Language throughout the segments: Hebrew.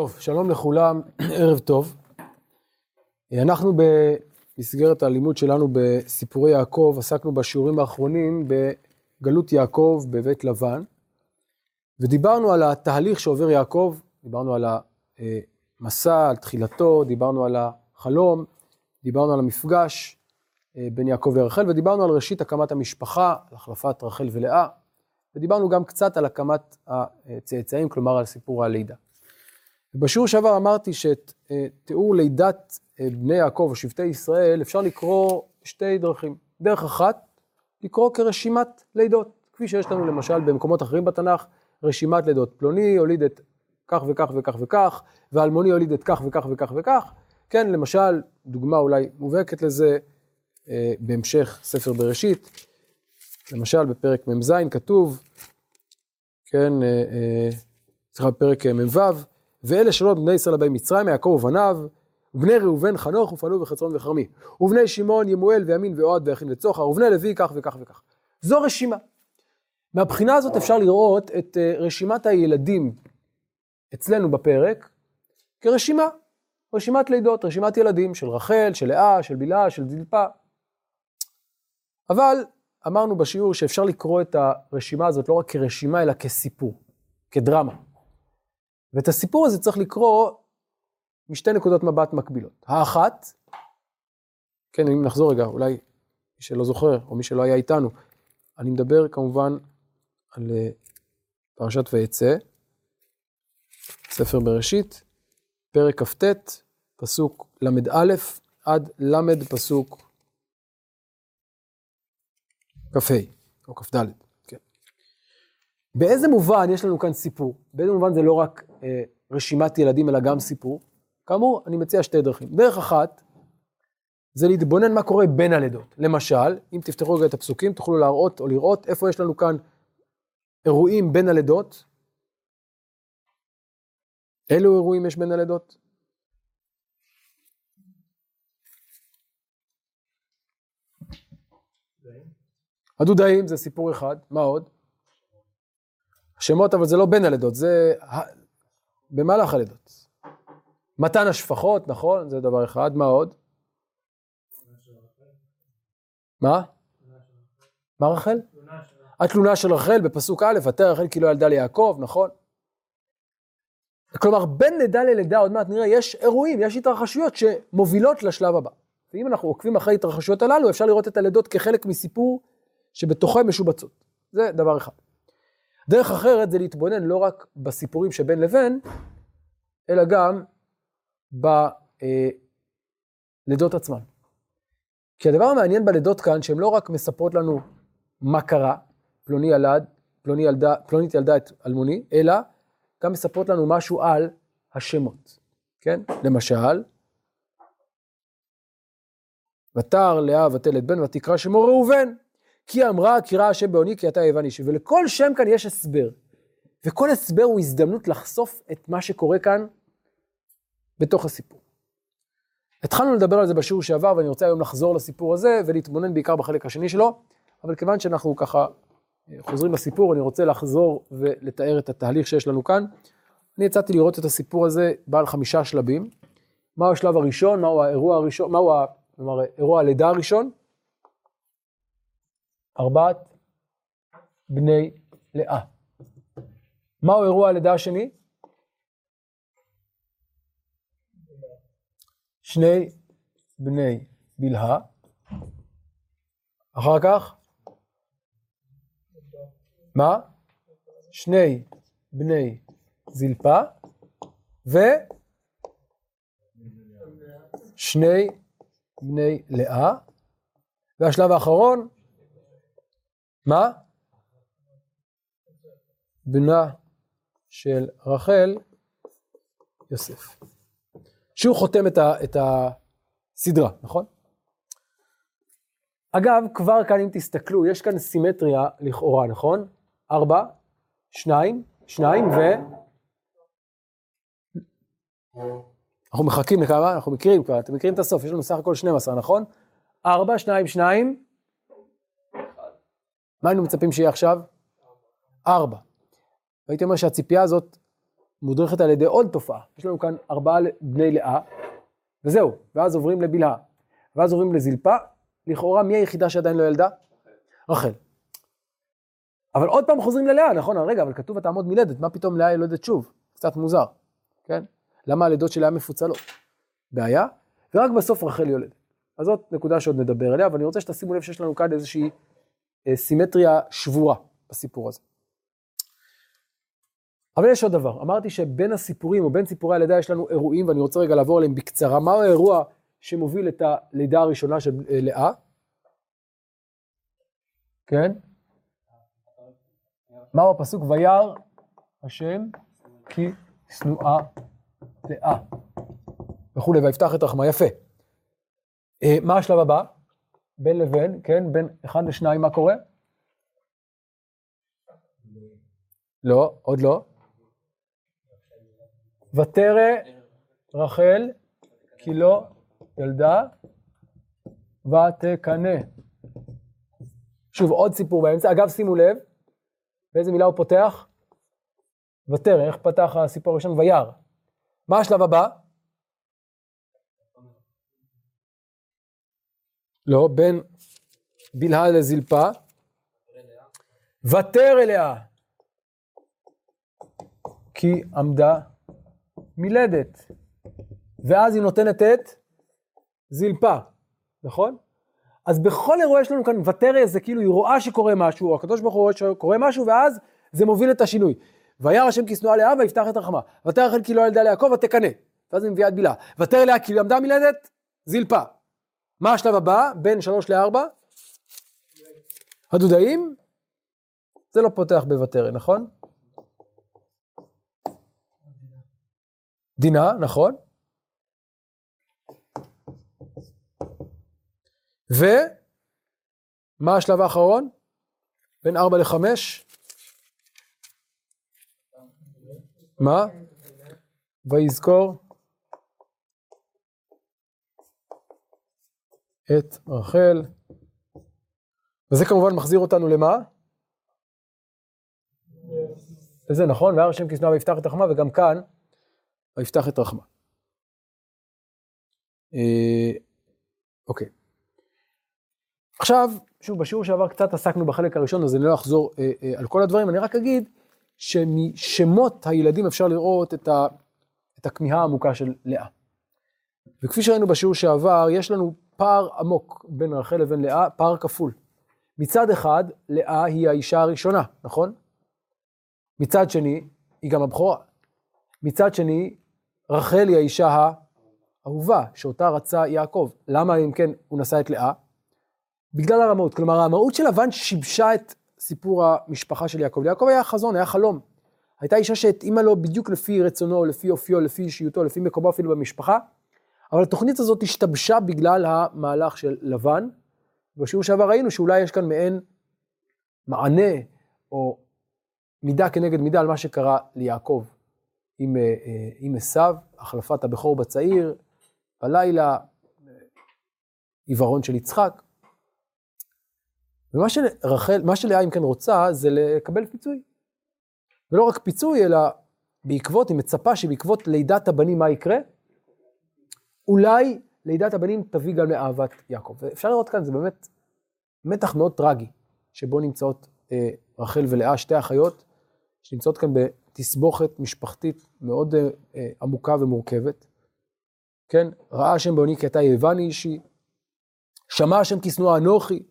טוב, שלום לכולם, ערב טוב. אנחנו במסגרת הלימוד שלנו בסיפורי יעקב, עסקנו בשיעורים האחרונים בגלות יעקב בבית לבן, ודיברנו על התהליך שעובר יעקב, דיברנו על המסע, על תחילתו, דיברנו על החלום, דיברנו על המפגש בין יעקב ורחל, ודיברנו על ראשית הקמת המשפחה, החלפת רחל ולאה, ודיברנו גם קצת על הקמת הצאצאים, כלומר על סיפור הלידה. בשיעור שעבר אמרתי שאת תיאור לידת בני יעקב או שבטי ישראל אפשר לקרוא שתי דרכים. דרך אחת, לקרוא כרשימת לידות, כפי שיש לנו למשל במקומות אחרים בתנ"ך, רשימת לידות. פלוני הוליד את כך וכך וכך וכך, ואלמוני הוליד את כך וכך וכך וכך. כן, למשל, דוגמה אולי מובהקת לזה, בהמשך ספר בראשית, למשל בפרק מ"ז כתוב, כן, סליחה, בפרק מ"ו, ואלה שלו בני ישראל הבאים מצרים, יעקב ובניו, ובני ראובן חנוך ופלו וחצרון וחרמי, ובני שמעון ימואל וימין ואוהד ויכין וצוחר, ובני לוי כך וכך וכך. זו רשימה. מהבחינה הזאת אפשר לראות את רשימת הילדים אצלנו בפרק, כרשימה, רשימת לידות, רשימת ילדים של רחל, של לאה, של בלהה, של זלפה. אבל אמרנו בשיעור שאפשר לקרוא את הרשימה הזאת לא רק כרשימה, אלא כסיפור, כדרמה. ואת הסיפור הזה צריך לקרוא משתי נקודות מבט מקבילות. האחת, כן, אם נחזור רגע, אולי מי שלא זוכר, או מי שלא היה איתנו, אני מדבר כמובן על פרשת ויצא, ספר בראשית, פרק כ"ט, פסוק ל"א, עד ל' פסוק כ"ה, או כ"ד. כן. באיזה מובן יש לנו כאן סיפור? באיזה מובן זה לא רק רשימת ילדים, אלא גם סיפור? כאמור, אני מציע שתי דרכים. דרך אחת, זה להתבונן מה קורה בין הלידות. למשל, אם תפתחו רגע את הפסוקים, תוכלו להראות או לראות איפה יש לנו כאן אירועים בין הלידות. אילו אירועים יש בין הלידות? הדודאים זה סיפור אחד, מה עוד? השמות, אבל זה לא בין הלידות, זה במהלך הלידות. מתן השפחות, נכון? זה דבר אחד, מה עוד? מה? מה רחל? התלונה של רחל בפסוק א', ותרא רחל כי לא ילדה ליעקב, נכון? כלומר, בין לידה ללידה, עוד מעט נראה, יש אירועים, יש התרחשויות שמובילות לשלב הבא. ואם אנחנו עוקבים אחרי התרחשויות הללו, אפשר לראות את הלידות כחלק מסיפור שבתוכו משובצות. זה דבר אחד. דרך אחרת זה להתבונן לא רק בסיפורים שבין לבין, אלא גם בלידות עצמן. כי הדבר המעניין בלידות כאן, שהן לא רק מספרות לנו מה קרה, פלונית ילדה את אלמוני, אלא גם מספרות לנו משהו על השמות, כן? למשל, ותר לאה ותלת בן ותקרא שמו ראובן, כי אמרה כי ראה השם בעוני כי אתה יוון אישי, ולכל שם כאן יש הסבר, וכל הסבר הוא הזדמנות לחשוף את מה שקורה כאן בתוך הסיפור. התחלנו לדבר על זה בשיעור שעבר, ואני רוצה היום לחזור לסיפור הזה, ולהתבונן בעיקר בחלק השני שלו, אבל כיוון שאנחנו ככה חוזרים לסיפור, אני רוצה לחזור ולתאר את התהליך שיש לנו כאן. אני הצעתי לראות את הסיפור הזה בעל 5 שלבים. מהו השלב הראשון, מהו האירוע הראשון, מהו אירוע הלידה הראשון? 4 בני לאה. מהו אירוע הלידה השני? 2 בני בלהה. אחר כך? מה? 2 בני זלפה, ו 2 בני לאה, והשלב האחרון, מה? בנה של רחל, יוסף. שהוא חותם את הסדרה, נכון? אגב, כבר כאן אם תסתכלו, יש כאן סימטריה לכאורה, נכון? 4, 2, ו... אנחנו מחכים לכמה, אנחנו מכירים כבר, אתם מכירים את הסוף, יש לנו סך הכל 12, נכון? 4, 2, מה היינו מצפים שיהיה עכשיו? 4. והייתי אומר שהציפייה הזאת מודרכת על ידי עוד תופעה. יש לנו כאן 4 בני לאה, וזהו, ואז עוברים לבלהה. ואז עוברים לזלפה, לכאורה מי היחידה שעדיין לא ילדה? רחל. אבל עוד פעם חוזרים ללאה, נכון? רגע, אבל כתוב ותעמוד מלדת, מה פתאום לאה ילדת שוב? קצת מוזר, כן? למה הלידות של לאה מפוצלות? בעיה, ורק בסוף רחל יולדת. אז זאת נקודה שעוד נדבר עליה, אבל אני רוצה שתשימו לב שיש לנו כאן איזושהי סימטריה שבורה בסיפור הזה. אבל יש עוד דבר, אמרתי שבין הסיפורים או בין סיפורי הלידה יש לנו אירועים, ואני רוצה רגע לעבור עליהם בקצרה. מהו האירוע שמוביל את הלידה הראשונה של לאה? כן? מהו הפסוק? וירא השם כי שנואה לאה. וכולי, ויפתח את רחמה, יפה. מה השלב הבא? בין לבין, כן? בין 1 ל-2, מה קורה? לא, עוד לא. ותרא רחל כי לא ילדה ותקנא. שוב, עוד סיפור באמצע. אגב, שימו לב, באיזה מילה הוא פותח? ותרא, איך פתח הסיפור הראשון? וירא. מה השלב הבא? לא, בין בלהה לזלפה. ותרא לאה כי עמדה מלדת. ואז היא נותנת את זלפה, נכון? אז בכל אירוע יש לנו כאן ותרא, זה כאילו היא רואה שקורה משהו, הקדוש ברוך הוא רואה שקורה משהו, ואז זה מוביל את השינוי. וירא השם כי שנואה לאה ויפתח את רחמה. ותרא רחל כי לא ילדה ליעקב ותקנא. ואז היא מביאה את בלהה. ותרא לאה כי עמדה מלדת, זלפה. מה השלב הבא? בין 3 ל-4? הדודאים? זה לא פותח בוותרא, נכון? דינה, נכון? ומה השלב האחרון? בין 4 ל-5? מה? ויזכור את רחל. וזה כמובן מחזיר אותנו למה? וזה נכון, וירא השם כי שנואה ויפתח את רחמה, וגם כאן ויפתח את רחמה. אוקיי. עכשיו, שוב, בשיעור שעבר קצת עסקנו בחלק הראשון, אז אני לא אחזור על כל הדברים, אני רק אגיד שמשמות הילדים אפשר לראות את הכמיהה העמוקה של לאה. וכפי שראינו בשיעור שעבר, יש לנו פער עמוק בין רחל לבין לאה, פער כפול. מצד אחד, לאה היא האישה הראשונה, נכון? מצד שני, היא גם הבכורה. מצד שני, רחל היא האישה האהובה, שאותה רצה יעקב. למה אם כן הוא נשא את לאה? בגלל הרמאות, כלומר הרמאות של לבן שיבשה את סיפור המשפחה של יעקב. ליעקב היה חזון, היה חלום. הייתה אישה שהתאימה לו בדיוק לפי רצונו, לפי אופיו, לפי אישיותו, לפי מקומו אפילו במשפחה. אבל התוכנית הזאת השתבשה בגלל המהלך של לבן. בשיעור שעבר ראינו שאולי יש כאן מעין מענה או מידה כנגד מידה על מה שקרה ליעקב. עם עשיו, החלפת הבכור בצעיר, בלילה, עיוורון של יצחק. ומה שרחל, מה שלאה אם כן רוצה, זה לקבל פיצוי. ולא רק פיצוי, אלא בעקבות, היא מצפה שבעקבות לידת הבנים מה יקרה? אולי לידת הבנים תביא גם לאהבת יעקב. ואפשר לראות כאן, זה באמת מתח מאוד טרגי, שבו נמצאות רחל ולאה, שתי אחיות, שנמצאות כאן בתסבוכת משפחתית מאוד עמוקה ומורכבת. כן, ראה השם בעוני כי אתה יאהבני אישי, שמע השם כי שנואה אנוכי,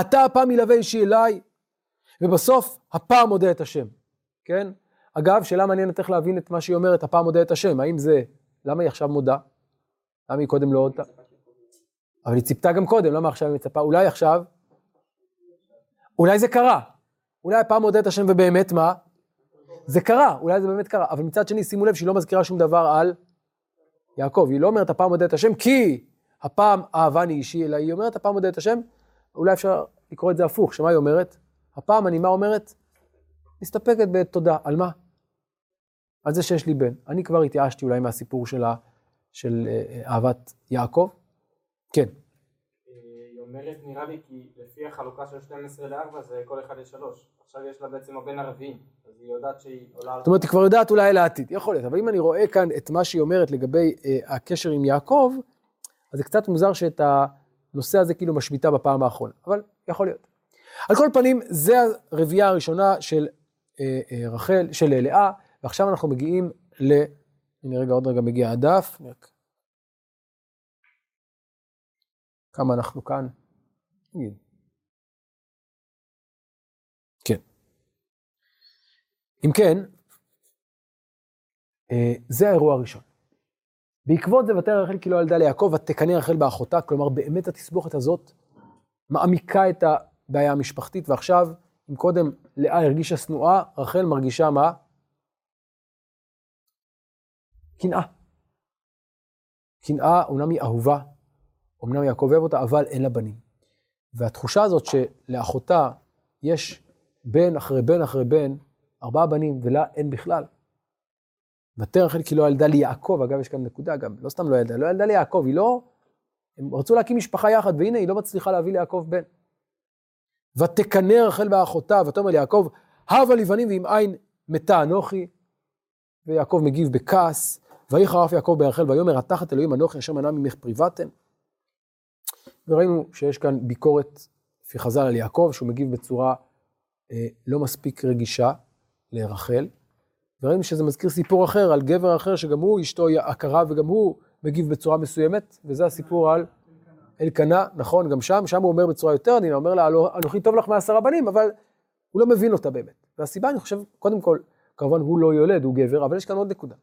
אתה הפעם ילווה אישי אליי, ובסוף הפעם מודה את השם. כן, אגב, שאלה מעניינת איך להבין את מה שהיא אומרת, הפעם מודה את השם, האם זה, למה היא עכשיו מודה? למה היא קודם לא הודתה? אבל היא ציפתה גם קודם, למה עכשיו היא מצפה? אולי עכשיו? אולי זה קרה. אולי הפעם מודה את השם ובאמת מה? זה קרה, אולי זה באמת קרה, אבל מצד שני שימו לב שהיא לא מזכירה שום דבר על יעקב, היא לא אומרת הפעם מודה את השם כי הפעם אהבני אישי, אלא היא אומרת הפעם מודה את השם, אולי אפשר לקרוא את זה הפוך, שמה היא אומרת? הפעם אני מה אומרת? מסתפקת בתודה, על מה? על זה שיש לי בן, אני כבר התייאשתי אולי מהסיפור של אהבת יעקב, כן. מלט נראה לי, כי לפי החלוקה של 12-4 זה כל אחד לשלוש. עכשיו יש לה בעצם הבן הרביעי, אז היא יודעת שהיא עולה... זאת אומרת, היא כבר יודעת אולי לעתיד, יכול להיות. אבל אם אני רואה כאן את מה שהיא אומרת לגבי הקשר עם יעקב, אז זה קצת מוזר שאת הנושא הזה כאילו משמיטה בפעם האחרונה, אבל יכול להיות. על כל פנים, זה הרביעייה הראשונה של רחל, של לאה, ועכשיו אנחנו מגיעים ל... הנה רגע, עוד רגע מגיע הדף. כמה אנחנו כאן? כן. אם כן, זה האירוע הראשון. בעקבות זה ותרא רחל כי לא ילדה ליעקב, ותקנא רחל באחותה, כלומר באמת התסבוכת הזאת מעמיקה את הבעיה המשפחתית, ועכשיו, אם קודם לאה הרגישה שנואה, רחל מרגישה מה? קנאה. קנאה, אומנם היא אהובה, אמנם יעקב אוהב אותה, אבל אין לה בנים. והתחושה הזאת שלאחותה יש בן אחרי בן אחרי בן, 4 בנים, ולה אין בכלל. ותרא רחל כי לא ילדה ליעקב, אגב יש כאן נקודה גם, לא סתם לא ילדה ליעקב, היא לא, הם רצו להקים משפחה יחד, והנה היא לא מצליחה להביא ליעקב בן. ותקנא רחל באחותה, ותאמר ליעקב, הבה לי בנים ועם עין מתה אנוכי, ויעקב מגיב בכעס, ויחרף יעקב ברחל, ויאמר התחת אלוהים אנוכי אשר מנע ממך פריבתם. וראינו שיש כאן ביקורת לפי חז"ל על יעקב, שהוא מגיב בצורה לא מספיק רגישה לרחל. וראינו שזה מזכיר סיפור אחר על גבר אחר, שגם הוא אשתו עקרה וגם הוא מגיב בצורה מסוימת, וזה הסיפור על אלקנה, נכון, גם שם הוא אומר בצורה יותר עדינה, אומר לה, אנוכי טוב לך 10 בנים, אבל הוא לא מבין אותה באמת. והסיבה, אני חושב, קודם כל, כמובן הוא לא יולד, הוא גבר, אבל יש כאן עוד נקודה.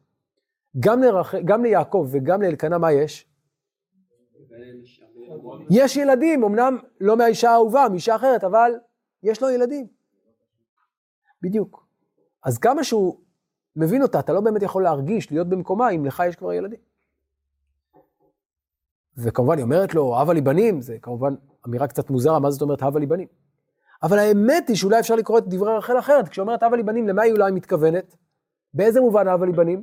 גם ליעקב וגם לאלקנה, מה יש? יש ילדים, אמנם לא מהאישה האהובה, מאישה אחרת, אבל יש לו ילדים. בדיוק. אז כמה שהוא מבין אותה, אתה לא באמת יכול להרגיש, להיות במקומה, אם לך יש כבר ילדים. וכמובן היא אומרת לו, הבה לי בנים, זה כמובן אמירה קצת מוזרה, מה זאת אומרת, הבה לי בנים? אבל האמת היא שאולי אפשר לקרוא את דברי רחל אחרת, כשאומרת הבה לי בנים, למה היא אולי מתכוונת? באיזה מובן הבה לי בנים?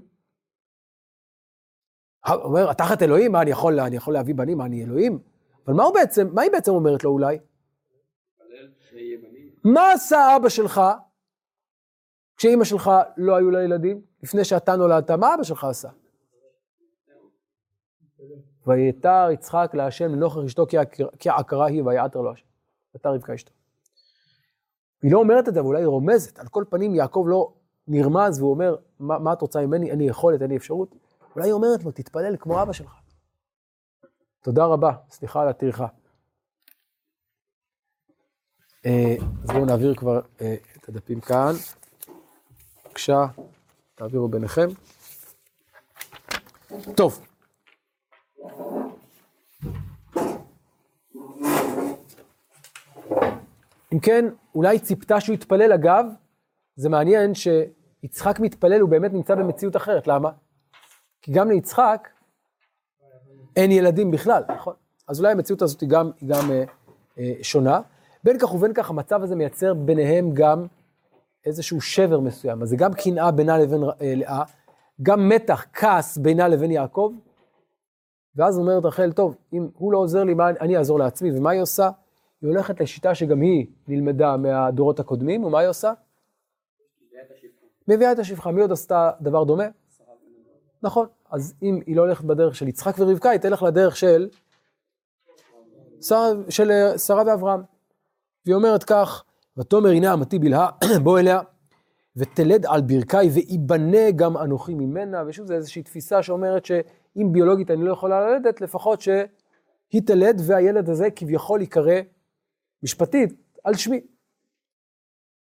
אומר, תחת אלוהים, מה אני יכול להביא בנים, מה אני אלוהים? אבל מה היא בעצם אומרת לו אולי? מה עשה אבא שלך, כשאמא שלך לא היו לה ילדים, לפני שאתה נולדת, מה אבא שלך עשה? ויתר יצחק להשם לנוכח אשתו כי עקרה היא ויעתר לו השם. ויתר רבקה אשתו. היא לא אומרת את זה, ואולי היא רומזת. על כל פנים יעקב לא נרמז והוא אומר, מה את רוצה ממני? אין לי יכולת, אין לי אפשרות. אולי היא אומרת לו, תתפלל כמו אבא שלך. תודה רבה, סליחה על הטרחה. אז בואו נעביר כבר את הדפים כאן. בבקשה, תעבירו ביניכם. טוב. אם כן, אולי ציפתה שהוא יתפלל, אגב, זה מעניין שיצחק מתפלל, הוא באמת נמצא במציאות אחרת, למה? כי גם ליצחק אין ילדים בכלל, נכון? אז אולי המציאות הזאת היא גם שונה. בין כך ובין כך המצב הזה מייצר ביניהם גם איזשהו שבר מסוים. אז זה גם קנאה בינה לבין לאה, גם מתח, כעס בינה לבין יעקב. ואז אומרת רחל, טוב, אם הוא לא עוזר לי, אני אעזור לעצמי. ומה היא עושה? היא הולכת לשיטה שגם היא נלמדה מהדורות הקודמים, ומה היא עושה? מביאה את השפחה. מי עוד עשתה דבר דומה? נכון, אז אם היא לא הולכת בדרך של יצחק ורבקה, היא תלך לדרך של שרה ואברהם. והיא אומרת כך, ותאמר הנה אמתי בלהה, בוא אליה, ותלד על ברכי ויבנה גם אנוכי ממנה, ושוב זו איזושהי תפיסה שאומרת שאם ביולוגית אני לא יכולה ללדת, לפחות שהיא תלד והילד הזה כביכול יקרא משפטית על שמי.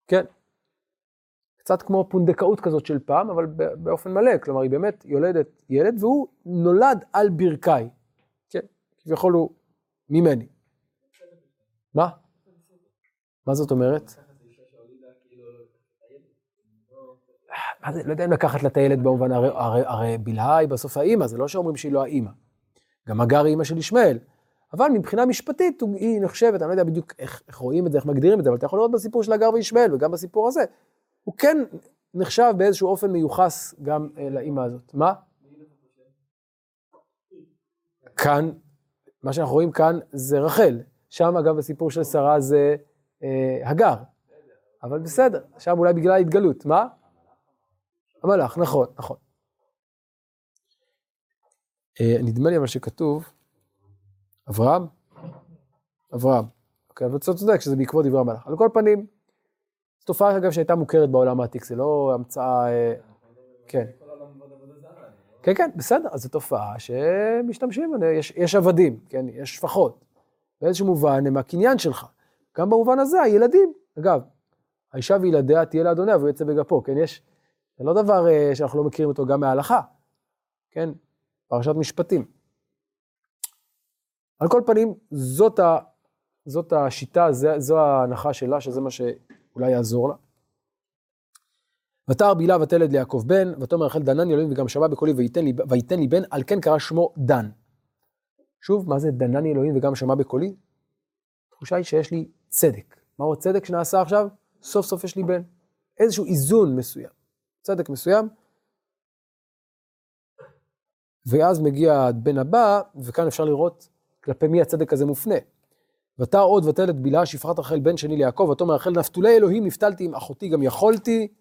כן. קצת כמו פונדקאות כזאת של פעם, אבל באופן מלא, כלומר היא באמת יולדת ילד, והוא נולד על ברכי, כן, כביכול הוא ממני. מה? מה זאת אומרת? לא יודע אם לקחת לה את הילד במובן, הרי בלהה היא בסוף האימא, זה לא שאומרים שהיא לא האימא. גם הגר היא אימא של ישמעאל, אבל מבחינה משפטית היא נחשבת, אני לא יודע בדיוק איך רואים את זה, איך מגדירים את זה, אבל אתה יכול לראות בסיפור של הגר וישמעאל, וגם בסיפור הזה, הוא כן נחשב באיזשהו אופן מיוחס גם לאמא הזאת. מה? כאן, מה שאנחנו רואים כאן זה רחל. שם אגב הסיפור של שרה זה הגר, אבל בסדר, שם אולי בגלל ההתגלות, מה? המלאך, נכון, נכון. נדמה לי אבל שכתוב, אברהם, אוקיי, אבל צודק שזה בעקבות דברי המלאך. על כל פנים, זו תופעה אגב שהייתה מוכרת בעולם העתיק, זה לא המצאה, כן. כן, בסדר, אז זו תופעה שמשתמשים, יש עבדים, כן, יש שפחות, באיזשהו מובן הם הקניין שלך, גם במובן הזה, הילדים, אגב, האישה וילדיה תהיה לאדוניה והוא יצא בגפו, כן, יש, זה לא דבר שאנחנו לא מכירים אותו גם מההלכה, כן, פרשת משפטים. על כל פנים, זאת השיטה, זו ההנחה שלה, שזה מה שאולי יעזור לה. ותער בילה ותלד ליעקב בן, ותאמר רחל דנני אלוהים וגם שמע בקולי ויתן לי בן, על כן קרא שמו דן. שוב, מה זה דנני אלוהים וגם שמע בקולי? התחושה היא שיש לי צדק. מהו הצדק שנעשה עכשיו? סוף סוף יש לי בן. איזשהו איזון מסוים, צדק מסוים. ואז מגיע הבן הבא, וכאן אפשר לראות כלפי מי הצדק הזה מופנה. ותער עוד ותלד בילה שפחת רחל בן שני ליעקב, ותאמר רחל נפתולי אלוהים נפתלתי עם אחותי גם יכולתי.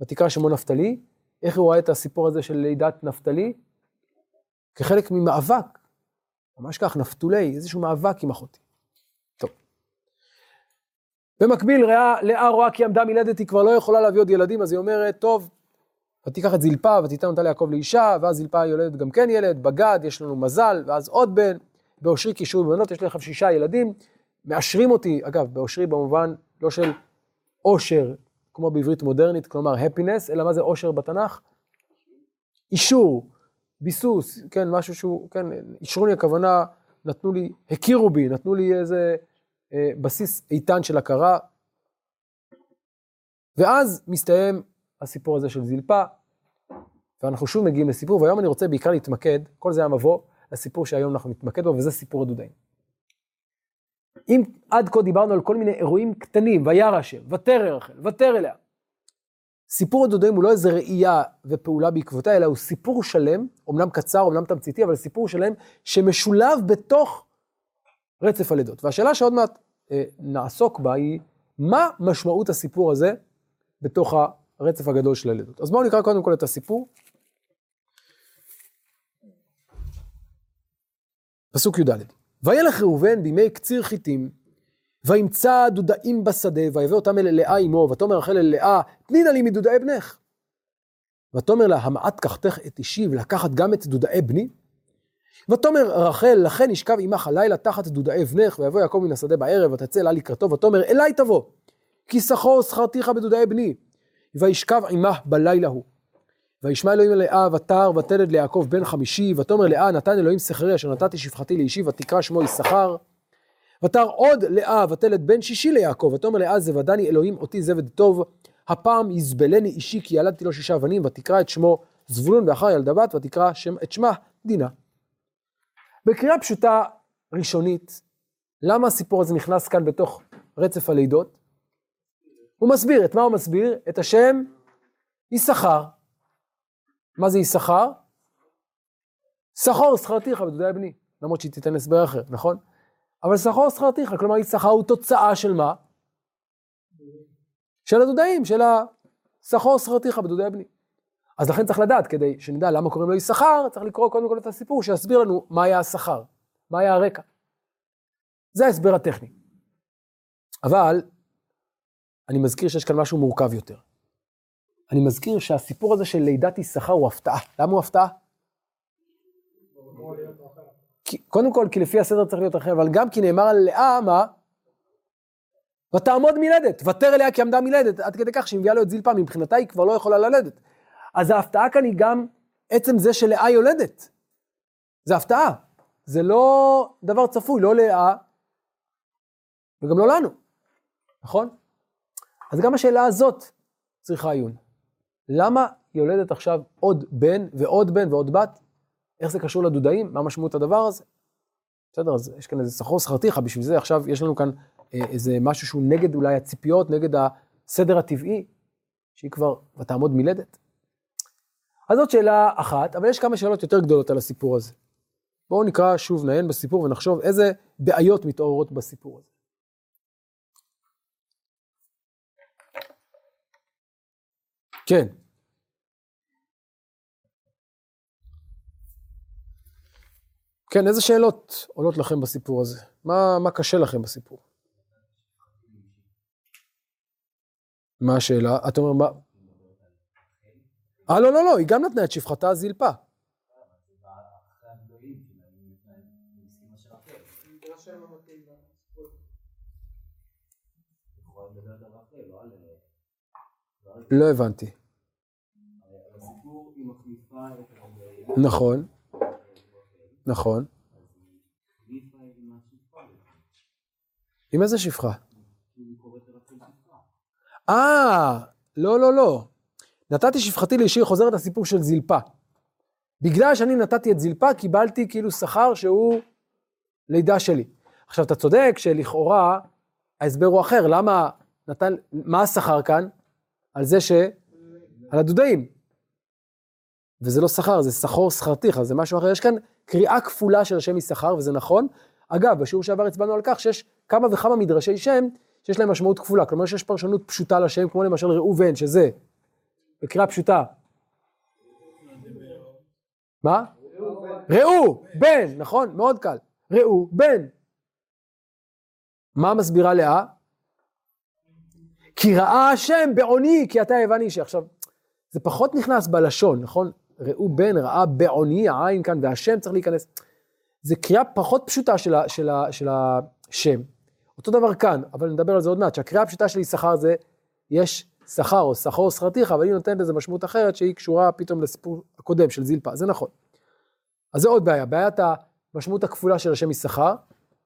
ותקרא שמו נפתלי, איך היא רואה את הסיפור הזה של לידת נפתלי? כחלק ממאבק, ממש כך, נפתולי, איזשהו מאבק עם אחותי. טוב. במקביל, לאה רואה כי עמדה מילדת, היא כבר לא יכולה להביא עוד ילדים, אז היא אומרת, טוב, ותיקח את זלפה, ותיתן אותה ליעקב לאישה, ואז זלפה יולדת גם כן ילד, בגד, יש לנו מזל, ואז עוד בן, באושרי קישור בבנות, יש לי עכשיו 6 ילדים, מאשרים אותי, אגב, באושרי במובן לא של אושר, כמו בעברית מודרנית, כלומר happiness, אלא מה זה אושר בתנ"ך? אישור, ביסוס, כן, משהו שהוא, כן, אישרו לי הכוונה, נתנו לי, הכירו בי, נתנו לי איזה בסיס איתן של הכרה, ואז מסתיים הסיפור הזה של זלפה, ואנחנו שוב מגיעים לסיפור, והיום אני רוצה בעיקר להתמקד, כל זה היה מבוא לסיפור שהיום אנחנו נתמקד בו, וזה סיפור הדודאים. אם עד כה דיברנו על כל מיני אירועים קטנים, וירא השם, ותרא רחל, ותר אליה. סיפור הדודאים הוא לא איזה ראייה ופעולה בעקבותיה, אלא הוא סיפור שלם, אומנם קצר, אומנם תמציתי, אבל סיפור שלם שמשולב בתוך רצף הלידות. והשאלה שעוד מעט נעסוק בה היא, מה משמעות הסיפור הזה בתוך הרצף הגדול של הלידות? אז בואו נקרא קודם כל את הסיפור. פסוק י' וילך ראובן בימי קציר חיתים, וימצא דודאים בשדה, ויבא אותם אל לאה אמו, ותאמר רחל אל לאה, תני נא לי מדודאי בנך. ותאמר לה, המעט קחתך את אישי, ולקחת גם את דודאי בני. ותאמר רחל, לכן ישכב עמך הלילה תחת דודאי בנך, ויבוא יעקב מן השדה בערב, ותצא אלה לקראתו, ותאמר אליי תבוא, כי שכור שכרתיך בדודאי בני, וישכב עמה בלילה הוא. וישמע אלוהים לאה ותער ותלד ליעקב בן חמישי, ותאמר לאה נתן אלוהים שכרי אשר נתתי שפחתי לאישי, ותקרא שמו יששכר. ותער עוד לאה ותלד בן שישי ליעקב, ותאמר לאה זבדני אלוהים אותי זבד טוב, הפעם יזבלני אישי כי ילדתי לו 6 בנים, ותקרא את שמו זבולון ואחר ילדה בת, ותקרא את שמה דינה. בקריאה פשוטה ראשונית, למה הסיפור הזה נכנס כאן בתוך רצף הלידות? הוא מסביר, את מה הוא מסביר? את השם יששכר. מה זה יששכר? שכור שכרתיך בדודאי בני, למרות שהיא תיתן הסבר אחר, נכון? אבל שכור שכרתיך, כלומר יששכר הוא תוצאה של מה? של הדודאים, של השכור שכרתיך בדודאי בני. אז לכן צריך לדעת, כדי שנדע למה קוראים לו יששכר, צריך לקרוא קודם כל את הסיפור, שיסביר לנו מה היה השכר, מה היה הרקע. זה ההסבר הטכני. אבל, אני מזכיר שיש כאן משהו מורכב יותר. אני מזכיר שהסיפור הזה של לידת יששכר הוא הפתעה. למה הוא הפתעה? קודם כל, כי לפי הסדר צריך להיות אחר, אבל גם כי נאמר על לאה, מה? ותעמוד מילדת, ותר אליה כי עמדה מילדת, עד כדי כך שהיא מביאה לו את זלפה, מבחינתה היא כבר לא יכולה ללדת. אז ההפתעה כאן היא גם עצם זה של לאה יולדת. זה הפתעה. זה לא דבר צפוי, לא לאה, וגם לא לנו. נכון? אז גם השאלה הזאת צריכה עיון. למה יולדת עכשיו עוד בן ועוד בן ועוד בת? איך זה קשור לדודאים? מה משמעות הדבר הזה? בסדר, אז יש כאן איזה שכור שכרתיך, בשביל זה עכשיו יש לנו כאן איזה משהו שהוא נגד אולי הציפיות, נגד הסדר הטבעי, שהיא כבר ותעמוד מילדת. אז זאת שאלה אחת, אבל יש כמה שאלות יותר גדולות על הסיפור הזה. בואו נקרא שוב, נעיין בסיפור ונחשוב איזה בעיות מתעוררות בסיפור הזה. כן. כן, איזה שאלות עולות לכם בסיפור הזה? מה קשה לכם בסיפור? מה השאלה? אתה אומר מה? לא, לא, לא, היא גם נתנה את שפחתה זלפה. לא הבנתי. נכון. נכון. עם איזה שפחה? לא, לא, לא. נתתי שפחתי לאישי, חוזרת הסיפור של זלפה. בגלל שאני נתתי את זלפה, קיבלתי כאילו שכר שהוא לידה שלי. עכשיו, אתה צודק שלכאורה, ההסבר הוא אחר. למה נתן, מה השכר כאן? על זה ש... על הדודאים. וזה לא שכר, זה שכור שכרתיך, זה משהו אחר. יש כאן קריאה כפולה של השם משכר, וזה נכון. אגב, בשיעור שעבר הצבענו על כך שיש כמה וכמה מדרשי שם, שיש להם משמעות כפולה. כלומר, שיש פרשנות פשוטה לשם, כמו למשל ראובן, שזה בקריאה פשוטה. מה? ראו, בן, נכון? מאוד קל. ראו, בן. מה מסבירה לאה? כי ראה השם בעוני, כי אתה הבן אישי. עכשיו, זה פחות נכנס בלשון, נכון? ראו בן, ראה בעוני, העין כאן, והשם צריך להיכנס. זה קריאה פחות פשוטה של השם. אותו דבר כאן, אבל נדבר על זה עוד מעט, שהקריאה הפשוטה שלי שכר זה, יש שכר או שכור שכרתיך, אבל היא נותנת לזה משמעות אחרת, שהיא קשורה פתאום לסיפור הקודם של זלפה, זה נכון. אז זה עוד בעיה, בעיית המשמעות הכפולה של השם היא שכר.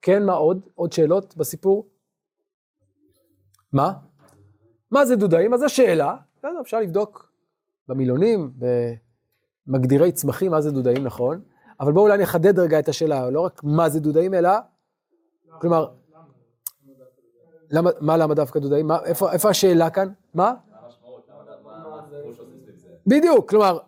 כן, מה עוד? עוד שאלות בסיפור? מה? מה זה דודאים? אז השאלה, אפשר לבדוק במילונים, במגדירי צמחים, מה זה דודאים, נכון? אבל בואו אולי נחדד רגע את השאלה, לא רק מה זה דודאים, אלא, כלומר, מה למה דווקא דודאים? איפה השאלה כאן? מה? בדיוק, כלומר,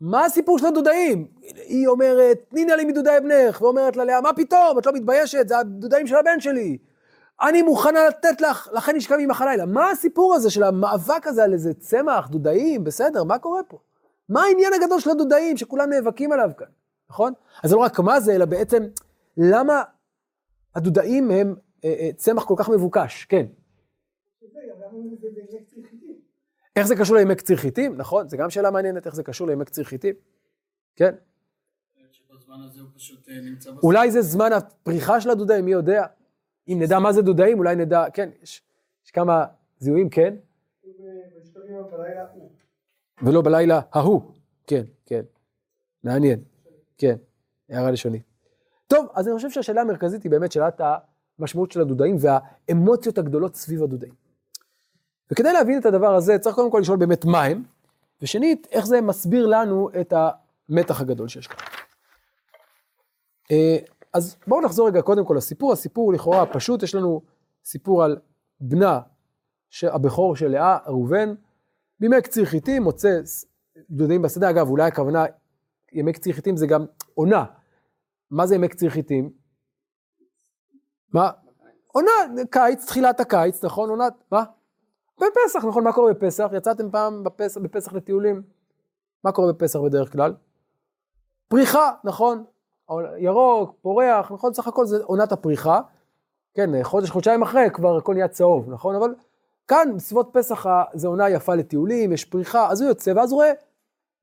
מה הסיפור של הדודאים? היא אומרת, נינה לי מדודאי בנך, ואומרת לה לאה, מה פתאום? את לא מתביישת, זה הדודאים של הבן שלי. אני מוכנה לתת לך, לכן נשכב ממך הלילה. מה הסיפור הזה של המאבק הזה על איזה צמח, דודאים, בסדר, מה קורה פה? מה העניין הגדול של הדודאים שכולם נאבקים עליו כאן, נכון? אז זה לא רק מה זה, אלא בעצם, למה הדודאים הם צמח כל כך מבוקש, כן? איך זה קשור לימי קציר חיטים, נכון? זה גם שאלה מעניינת, איך זה קשור לימי קציר חיטים, כן? שבזמן הזה הוא פשוט נמצא בסדר. אולי זה זמן הפריחה של הדודאים, מי יודע? אם נדע מה זה דודאים, אולי נדע, כן, יש כמה זיהויים, כן? ולא בלילה ההוא, כן, כן, מעניין, כן, הערה לשונית. טוב, אז אני חושב שהשאלה המרכזית היא באמת שאלת המשמעות של הדודאים והאמוציות הגדולות סביב הדודאים. וכדי להבין את הדבר הזה, צריך קודם כל לשאול באמת מה הם, ושנית, איך זה מסביר לנו את המתח הגדול שיש כאן. אז בואו נחזור רגע קודם כל לסיפור, הסיפור הוא לכאורה פשוט, יש לנו סיפור על בנה הבכור של לאה, ראובן, בימי קציר חיטים מוצא דודאים בשדה, אגב אולי הכוונה ימי קציר חיטים זה גם עונה, מה זה ימי קציר חיטים? מה? עונה, קיץ, תחילת הקיץ, נכון? עונת, מה? בפסח, נכון, מה קורה בפסח? יצאתם פעם בפסח לטיולים? מה קורה בפסח בדרך כלל? פריחה, נכון? ירוק, פורח, נכון? סך הכל זה עונת הפריחה, כן, חודש, חודשיים אחרי כבר הכל נהיה צהוב, נכון? אבל כאן בסביבות פסח זה עונה יפה לטיולים, יש פריחה, אז הוא יוצא ואז הוא רואה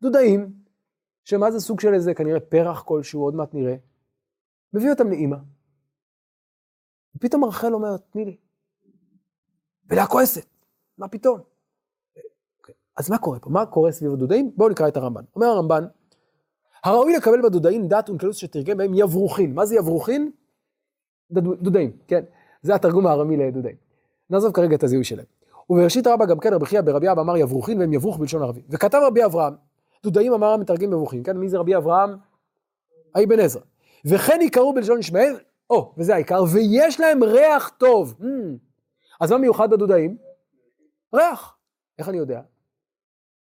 דודאים, שמה זה סוג של איזה, כנראה פרח כלשהו, עוד מעט נראה, מביא אותם לאמא. ופתאום רחל אומרת, תני לי, ולאה כועסת, מה פתאום? אז מה קורה פה? מה קורה סביב הדודאים? בואו נקרא את הרמב"ן. אומר הרמב"ן, הראוי לקבל בדודאים דת ונקלוס שתרגם בהם יברוכין. מה זה יברוכין? דודאים, כן. זה התרגום הערמי לדודאים. נעזוב כרגע את הזיהוי שלהם. ובראשית הרבה גם כן רבי חייא ברבי אבא אמר יברוכין והם יברוך בלשון ערבי. וכתב רבי אברהם, דודאים אמר המתרגם יברוכין. כן, מי זה רבי אברהם? אבן עזרא. וכן יקראו בלשון ישמעאל, וזה העיקר, ויש להם ריח טוב. אז מה מיוחד בדודאים? ריח. איך אני יודע?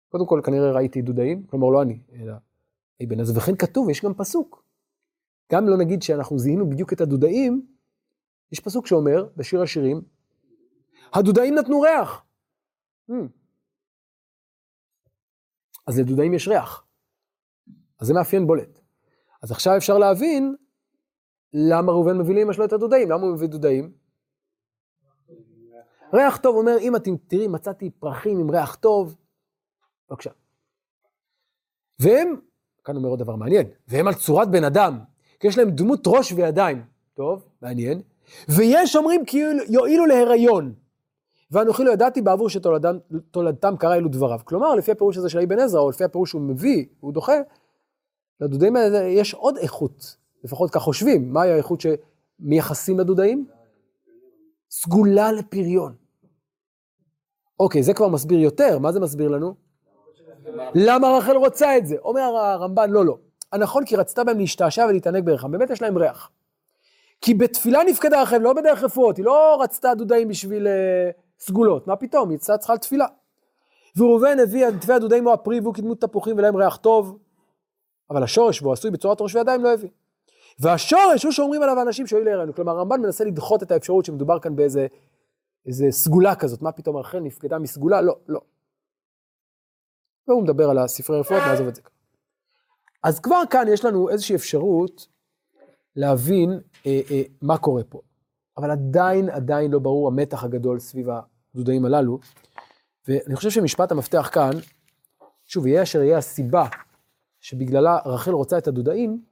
קודם כל כנראה ראיתי דודאים, כלומר לא אני, אלא אבן עזרא, וכן כתוב, יש גם פסוק. גם לא נגיד שאנחנו זיהינו בדיוק את הדודאים, יש פסוק שאומר בשיר השירים, הדודאים נתנו ריח. אז לדודאים יש ריח. אז זה מאפיין בולט. אז עכשיו אפשר להבין למה ראובן מביא לאמא שלו את הדודאים. למה הוא מביא דודאים? ריח טוב, אומר, אמא תראי, מצאתי פרחים עם ריח טוב. בבקשה. והם, כאן אומר עוד דבר מעניין, והם על צורת בן אדם, כי יש להם דמות ראש וידיים. טוב, מעניין. ויש אומרים כי יועילו להיריון. ואנוכי לא ידעתי בעבור שתולדתם קרא אלו דבריו. כלומר, לפי הפירוש הזה של אבן עזרא, או לפי הפירוש שהוא מביא, הוא דוחה, לדודאים יש עוד איכות, לפחות כך חושבים. מהי האיכות שמייחסים לדודאים? סגולה לפריון. אוקיי, זה כבר מסביר יותר. מה זה מסביר לנו? למה רחל רוצה את זה? אומר הרמב"ן, לא. הנכון כי רצתה בהם להשתעשע ולהתענג ברחם. באמת יש להם ריח. כי בתפילה נפקדה רחל, לא בדרך רפואות, היא לא רצתה דודאים בשביל סגולות. מה פתאום? היא צריכה לתפילה. וראובן הביא את הדודאים או הפרי והוא כדמות תפוחים ולהם ריח טוב. אבל השורש והוא עשוי בצורת ראש וידיים לא הביא. והשורש הוא שאומרים עליו האנשים שהיו להיריון. כלומר, הרמב"ן מנסה לדחות את האפשרות שמדובר כאן באיזה סגולה כזאת. מה פתאום רחל נפקדה מסגולה? לא. והוא מדבר על הספרי רפואות, נעזוב את זה. אז כבר כאן יש לנו איזושהי אפשרות להבין מה קורה פה. אבל עדיין לא ברור המתח הגדול סביב הדודאים הללו. ואני חושב שמשפט המפתח כאן, שוב, יהיה אשר יהיה הסיבה שבגללה רחל רוצה את הדודאים,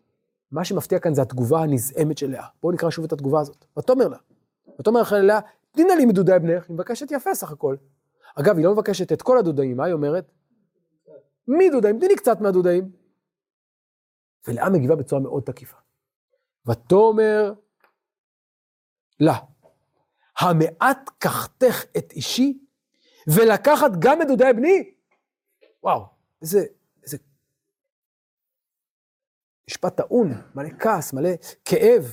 מה שמפתיע כאן זה התגובה הנזעמת של לאה. בואו נקרא שוב את התגובה הזאת. ותאמר לה. ותאמר רחל לאה, תני לי מדודאי בנך, היא מבקשת יפה סך הכל. אגב, היא לא מבקשת את כל הדודאים, מה היא אומרת? מדודאים, תני לי קצת מהדודאים. ולאה מגיבה בצורה מאוד תקיפה. ותאמר לה, המעט קחתך את אישי, ולקחת גם מדודאי בני? וואו, איזה משפט טעון, מלא כעס, מלא כאב.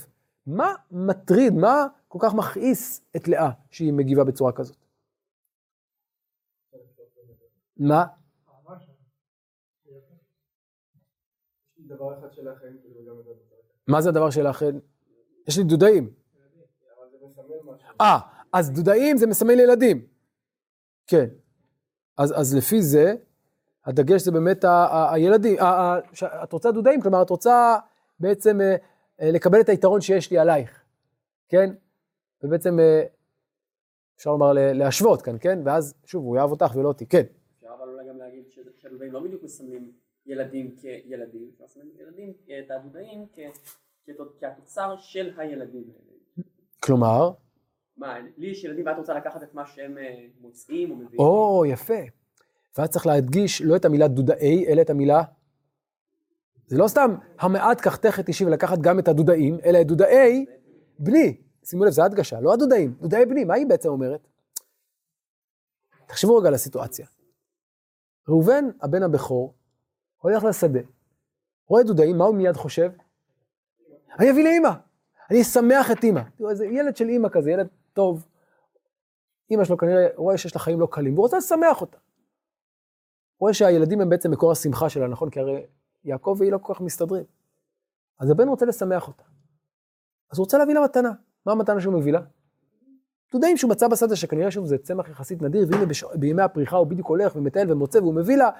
מה מטריד, מה כל כך מכעיס את לאה שהיא מגיבה בצורה כזאת? מה? דבר אחד של החיים, מה זה הדבר של החיים? יש לי דודאים. אז דודאים זה מסמל לילדים. כן. אז לפי זה, הדגש זה באמת הילדים, את רוצה דודאים, כלומר את רוצה בעצם לקבל את היתרון שיש לי עלייך, כן? ובעצם אפשר לומר להשוות כאן, כן? ואז שוב, הוא יאהב אותך ולא אותי, כן. אבל אולי גם להגיד שהדודאים לא בדיוק מסמלים ילדים כילדים, מסמלים ילדים, את הדודאים כתוצר של הילדים. כלומר? מה, לי יש ילדים ואת רוצה לקחת את מה שהם מוצאים או מביאים? או, יפה. ואז צריך להדגיש לא את המילה דודאי, אלא את המילה, זה לא סתם המעט קחתך את אישי ולקחת גם את הדודאים, אלא את דודאי בני. שימו לב, זה הדגשה, לא הדודאים, דודאי בני, מה היא בעצם אומרת? תחשבו רגע על הסיטואציה. ראובן, הבן הבכור, הולך לשדה, רואה דודאים, מה הוא מיד חושב? אני אביא לאמא, אני אשמח את אמא. תראו, איזה ילד של אמא כזה, ילד טוב, אמא שלו כנראה רואה שיש לה חיים לא קלים, והוא רוצה לשמח אותה. רואה שהילדים הם בעצם מקור השמחה שלה, נכון? כי הרי יעקב והיא לא כל כך מסתדרים. אז הבן רוצה לשמח אותה. אז הוא רוצה להביא לה מתנה. מה המתנה שהוא מביא לה? דודאים שהוא מצא בשדה, שכנראה שוב זה צמח יחסית נדיר, והנה בימי הפריחה הוא בדיוק הולך ומטייל ומוצא, והוא מביא לה,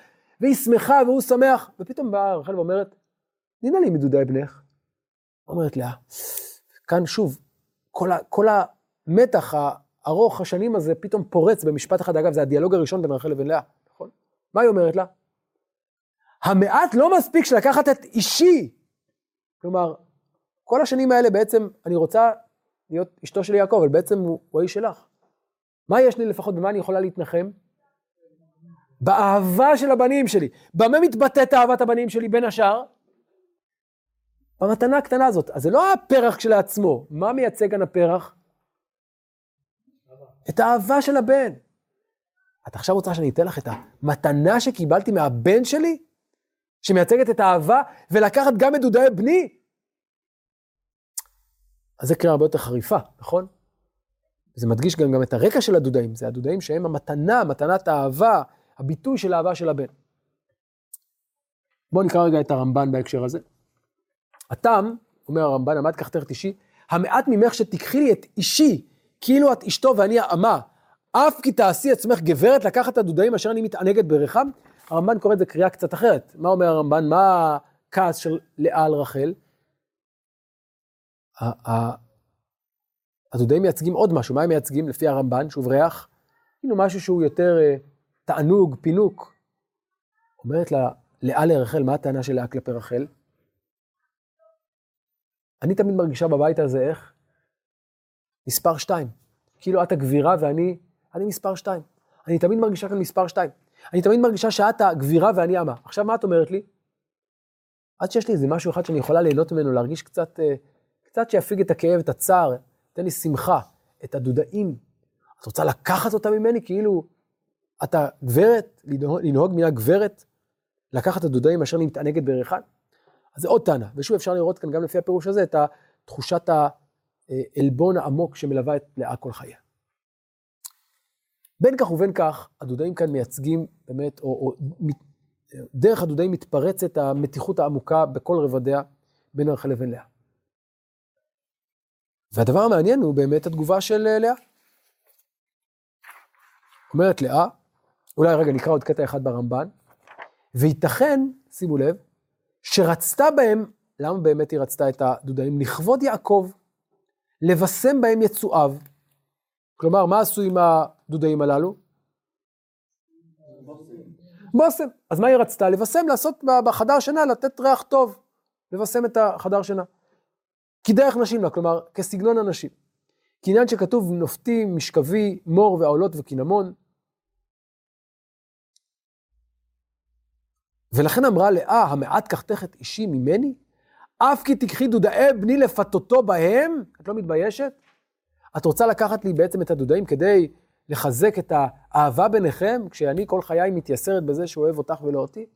והיא שמחה והוא שמח. ופתאום באה רחל ואומרת, תני לי מדודאי בנך. אומרת לה, כאן שוב, כל המתח הארוך השנים הזה פתאום פורץ במשפט אחד. אגב, זה הדיאלוג הראשון בין רחל לבין לאה. מה היא אומרת לה? המעט לא מספיק שלקחת את אישי. כלומר, כל השנים האלה בעצם אני רוצה להיות אשתו של יעקב, אבל בעצם הוא האיש שלך. מה יש לי לפחות? במה אני יכולה להתנחם? באהבה של הבנים שלי. במה מתבטאת אהבת הבנים שלי בין השאר? במתנה הקטנה הזאת. אז זה לא הפרח כשלעצמו. מה מייצג כאן הפרח? את האהבה של הבן. את עכשיו רוצה שאני אתן לך את המתנה שקיבלתי מהבן שלי, שמייצגת את האהבה, ולקחת גם את דודאי בני? אז זה קריאה הרבה יותר חריפה, נכון? זה מדגיש גם את הרקע של הדודאים, זה הדודאים שהם המתנה, מתנת האהבה, הביטוי של האהבה של הבן. בואו נקרא רגע את הרמב"ן בהקשר הזה. הטעם אומר הרמב"ן, המעט קח תרת אישי, המעט ממך שתיקחי לי את אישי, כאילו את אשתו ואני האמה, אף כי תעשי עצמך גברת לקחת את הדודאים אשר אני מתענגת ברחם. הרמב"ן קורא את זה קריאה קצת אחרת. מה אומר הרמב"ן? מה הכעס של לאה על רחל? הדודאים מייצגים עוד משהו. מה הם מייצגים לפי הרמב"ן? שוב ריח, כאילו משהו שהוא יותר תענוג, פינוק. אומרת לה, לאה לרחל, מה הטענה של לאה כלפי רחל? אני תמיד מרגישה בבית הזה איך? מספר 2. כאילו את הגבירה ואני, אני מספר 2. אני תמיד מרגישה כאן מספר 2. אני תמיד מרגישה שאת הגבירה ואני אמה. עכשיו מה את אומרת לי? עד שיש לי איזה משהו אחד שאני יכולה ליהנות ממנו, להרגיש קצת שיפיג את הכאב, את הצער, תן לי שמחה, את הדודאים. את רוצה לקחת אותה ממני, כאילו את הגברת, לנהוג מן הגברת, לקחת את הדודאים אשר אני מתענגת ברחן. אז זה עוד טענה, ושוב אפשר לראות כאן גם לפי הפירוש הזה, את תחושת העלבון העמוק שמלווה את לאה כל חייה. בין כך ובין כך, הדודאים כאן מייצגים באמת, דרך הדודאים מתפרצת המתיחות העמוקה בכל רבדיה בין רחל לבין לאה. והדבר המעניין הוא באמת התגובה של לאה. אומרת לאה, אולי רגע נקרא עוד קטע אחד ברמב"ן, וייתכן, שימו לב, שרצתה בהם, למה באמת היא רצתה את הדודאים? לכבוד יעקב, לבשם בהם יצואיו. כלומר, מה עשו עם הדודאים הללו? בושם. אז מה היא רצתה? לבשם, לעשות בחדר שינה, לתת ריח טוב, לבשם את החדר שינה. כדרך נשים לה, כלומר, כסגנון הנשים. כעניין שכתוב נופתי, משכבי, מור ועולות וקינמון. ולכן אמרה לאה, המעט קחתך את אישי ממני, אף כי תקחי דודאי בני לפתותו בהם, את לא מתביישת? את רוצה לקחת לי בעצם את הדודאים כדי לחזק את האהבה ביניכם, כשאני כל חיי מתייסרת בזה שאוהב אותך ולא אותי?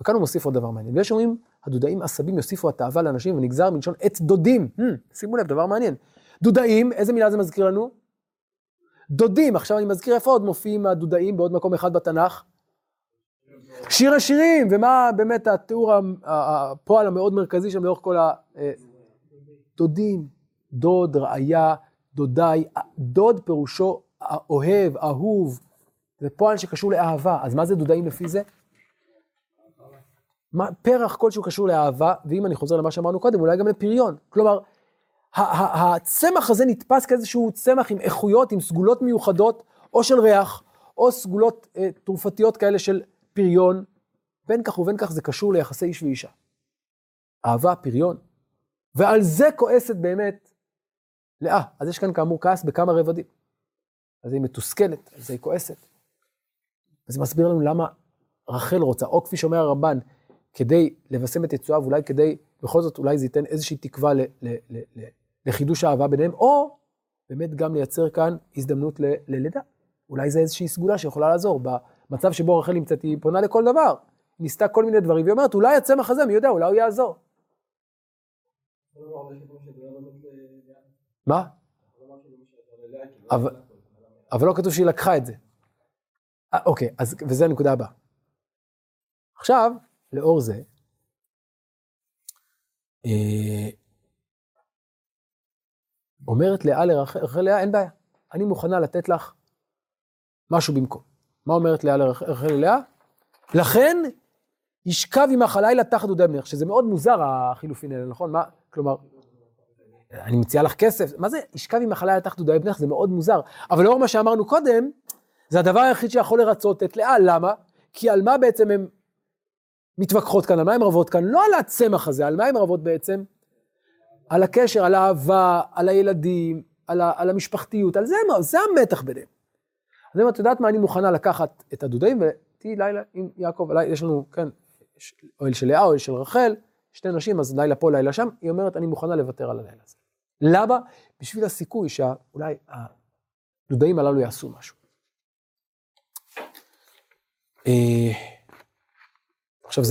וכאן הוא מוסיף עוד דבר מעניין. ויש אומרים, הדודאים עשבים יוסיפו את האהבה לאנשים, ונגזר מלשון את דודים. שימו לב, דבר מעניין. דודאים, איזה מילה זה מזכיר לנו? דודים. עכשיו אני מזכיר איפה עוד מופיעים הדודאים בעוד מקום אחד בתנ"ך? שיר השירים, ומה באמת התיאור הפועל המאוד מרכזי שם לאורך כל הדודים, דוד, רעיה, דודי, דוד פירושו אוהב, אהוב, זה פועל שקשור לאהבה, אז מה זה דודאים לפי זה? פרח כלשהו קשור לאהבה, ואם אני חוזר למה שאמרנו קודם, אולי גם לפריון, כלומר, הצמח הזה נתפס כאיזשהו צמח עם איכויות, עם סגולות מיוחדות, או של ריח, או סגולות תרופתיות כאלה של פריון, בין כך ובין כך זה קשור ליחסי איש ואישה. אהבה, פריון. ועל זה כועסת באמת לאה. אז יש כאן כאמור כעס בכמה רבדים. אז היא מתוסכלת, אז היא כועסת. אז זה מסביר לנו למה רחל רוצה, או כפי שאומר הרמב"ן, כדי לבשם את יצואיו, אולי כדי, בכל זאת אולי זה ייתן איזושהי תקווה לחידוש האהבה ביניהם, או באמת גם לייצר כאן הזדמנות ללידה. אולי זה איזושהי סגולה שיכולה לעזור במצב שבו רחל נמצאת, היא פונה לכל דבר, ניסתה כל מיני דברים, והיא אומרת, אולי הצמח הזה, מי יודע, אולי הוא יעזור. מה? אבל לא כתוב שהיא לקחה את זה. אוקיי, וזה הנקודה הבאה. עכשיו, לאור זה, אומרת לאה לרחל, לאה, אין בעיה, אני מוכנה לתת לך משהו במקום. מה אומרת לאה לרחל לאה? לכן ישכב עמך הלילה תחת דודי בנך, שזה מאוד מוזר החילופין האלה, נכון? מה, כלומר, אני מציעה לך כסף, מה זה? ישכב עמך הלילה תחת דודי בנך, זה מאוד מוזר. אבל לאור מה שאמרנו קודם, זה הדבר היחיד שיכול לרצות את לאה, למה? כי על מה בעצם הן מתווכחות כאן, על מה הן רבות כאן? לא על הצמח הזה, על מה הן רבות בעצם? על הקשר, על האהבה, על הילדים, על המשפחתיות, על זה המתח ביניהם. אז אם את יודעת מה, אני מוכנה לקחת את הדודאים, ותהי לילה עם יעקב, יש לנו, כן, אוהל של לאה, אוהל של רחל, שתי נשים, אז לילה פה, לילה שם, היא אומרת, אני מוכנה לוותר על הלילה הזה. למה? בשביל הסיכוי שאולי הדודאים הללו יעשו משהו. עכשיו,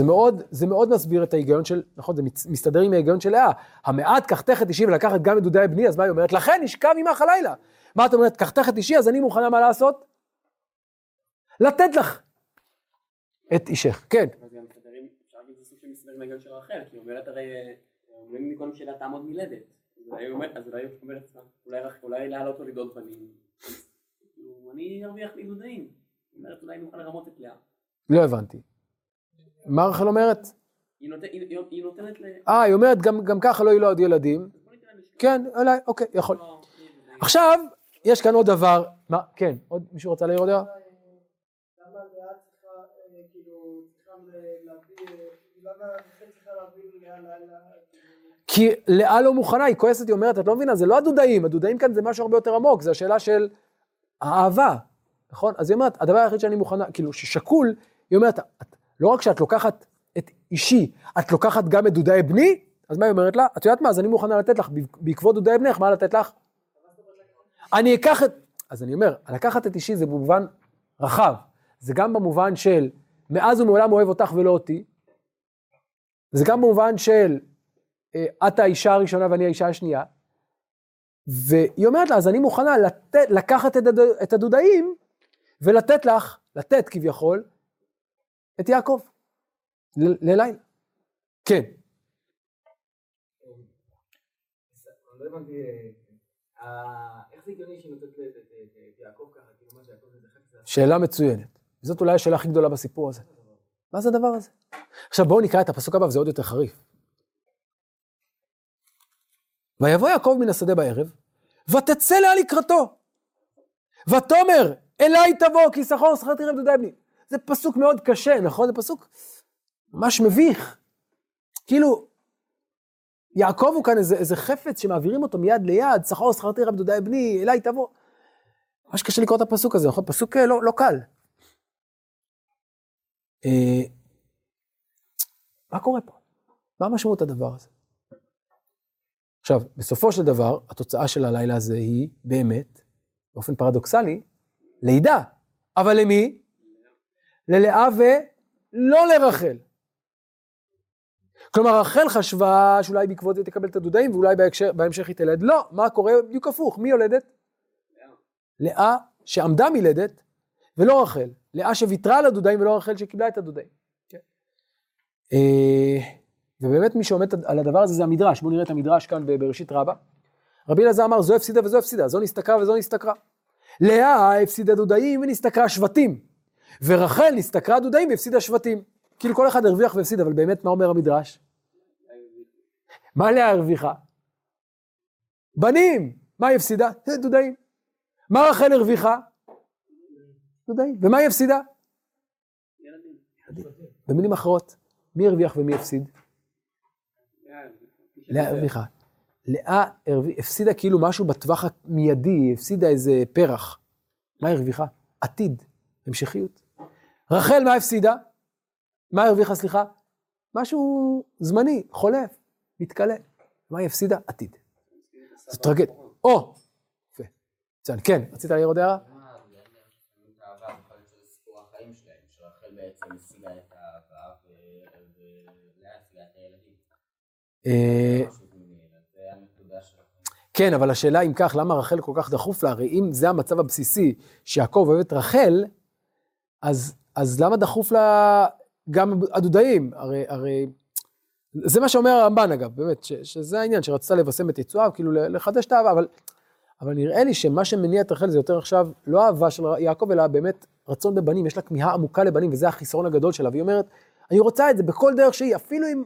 זה מאוד מסביר את ההיגיון של, נכון, זה מסתדר עם ההיגיון של לאה, המעט קחתך את אישי ולקחת גם את דודאי בני, אז מה היא אומרת? לכן נשכב עמך הלילה. מה את אומרת? קחתך את אישי, אז אני מוכנה מה לעשות? לתת לך את אישך, כן. אבל גם מסתדרים, עכשיו זה סוג שמסתדר עם ההיגיון של רחל, כי היא אומרת הרי, אומרים לי קודם שאלה תעמוד מלדת, אז אולי הוא אומרת, אולי להעלות או לדעות בנים, אני ארוויח לידודאים, היא אומרת אולי נוכל לרמות את לאה. לא הבנתי. מה רחל אומרת? היא נותנת ל... היא אומרת גם ככה לא יהיו לו עוד ילדים. כן, אולי, אוקיי, יכול. עכשיו, יש כאן עוד דבר, מה, כן, עוד מישהו רוצה להעיר עוד דבר? למה לאה צריכה, כאילו, צריכה להביא לאה? כי לאה לא מוכנה, היא כועסת, היא אומרת, את לא מבינה, זה לא הדודאים, הדודאים כאן זה משהו הרבה יותר עמוק, זה השאלה של האהבה, נכון? אז היא אומרת, הדבר היחיד שאני מוכנה, כאילו, ששקול, היא אומרת, לא רק שאת לוקחת את אישי, את לוקחת גם את דודאי בני, אז מה היא אומרת לה? את יודעת מה, אז אני מוכנה לתת לך, בעקבות דודאי בנך, מה לתת לך? אני אקח את, אז אני אומר, לקחת את אישי זה במובן רחב, זה גם במובן של, מאז ומעולם אוהב אותך ולא אותי, זה גם במובן של, את האישה הראשונה ואני האישה השנייה, והיא אומרת לה, אז אני מוכנה לקחת את הדודאים, ולתת לך, לתת כביכול, את יעקב, ללילה. כן. לא הבנתי, איך זה הגיוני שהיא נותנת את יעקב ככה, כאילו מה שיעקב זה חצי? שאלה מצוינת. זאת אולי השאלה הכי גדולה בסיפור הזה. מה זה הדבר הזה? עכשיו בואו נקרא את הפסוק הבא, וזה עוד יותר חריף. ויבוא יעקב מן השדה בערב, ותצא לאה לקראתו, ותאמר, אליי תבוא, כי שכור שכרתי לכם דודאי בני. זה פסוק מאוד קשה, נכון? זה פסוק ממש מביך. כאילו, יעקב הוא כאן איזה חפץ שמעבירים אותו מיד ליד, שכור שכרתי לכם דודאי בני, אליי תבוא. ממש קשה לקרוא את הפסוק הזה, נכון? פסוק לא קל. מה קורה פה? מה משמעות הדבר הזה? עכשיו, בסופו של דבר, התוצאה של הלילה הזה היא באמת, באופן פרדוקסלי, לידה. אבל למי? ללאה ולא לרחל. כלומר, רחל חשבה שאולי בעקבות היא תקבל את הדודאים, ואולי בהמשך היא תלד. לא, מה קורה? בדיוק הפוך. מי יולדת? לאה שעמדה מלדת ולא רחל. לאה שוויתרה על הדודאים ולא רחל שקיבלה את הדודאים. ובאמת מי שעומד על הדבר הזה זה המדרש. בואו נראה את המדרש כאן בראשית רבה. רבי אלעזר אמר, זו הפסידה וזו הפסידה, זו נסתכרה וזו נסתכרה. לאה הפסידה דודאים ונסתכרה שבטים, ורחל נסתכרה דודאים והפסידה שבטים. כאילו כל אחד הרוויח והפסיד, אבל באמת מה אומר המדרש? מה לאה הרוויחה? בנים. מה היא הפסידה? דודאים. מה רחל הרוויחה? דודאים. ומה היא הפסידה? ילדים. במילים אחרות, מי הרוויח ומי הפסיד? לאה הרוויחה. לאה הפסידה כאילו משהו בטווח המיידי, היא הפסידה איזה פרח. מה הרוויחה? עתיד, המשכיות. רחל מה הפסידה? מה הרוויחה, סליחה? משהו זמני, חולף, מתקלה. מה הפסידה? עתיד. זה טרגדיה. או! כן, רצית להעיר עוד הערה? כן, אבל השאלה אם כך, למה רחל כל כך דחוף לה? הרי אם זה המצב הבסיסי שיעקב אוהב את רחל, אז למה דחוף לה גם הדודאים? הרי זה מה שאומר הרמב"ן אגב, באמת, שזה העניין שרצתה לבשם את יצואיו, כאילו לחדש את האהבה, אבל נראה לי שמה שמניע את רחל זה יותר עכשיו לא אהבה של יעקב, אלא באמת רצון בבנים, יש לה כמיהה עמוקה לבנים, וזה החיסרון הגדול שלה, והיא אומרת, אני רוצה את זה בכל דרך שהיא, אפילו עם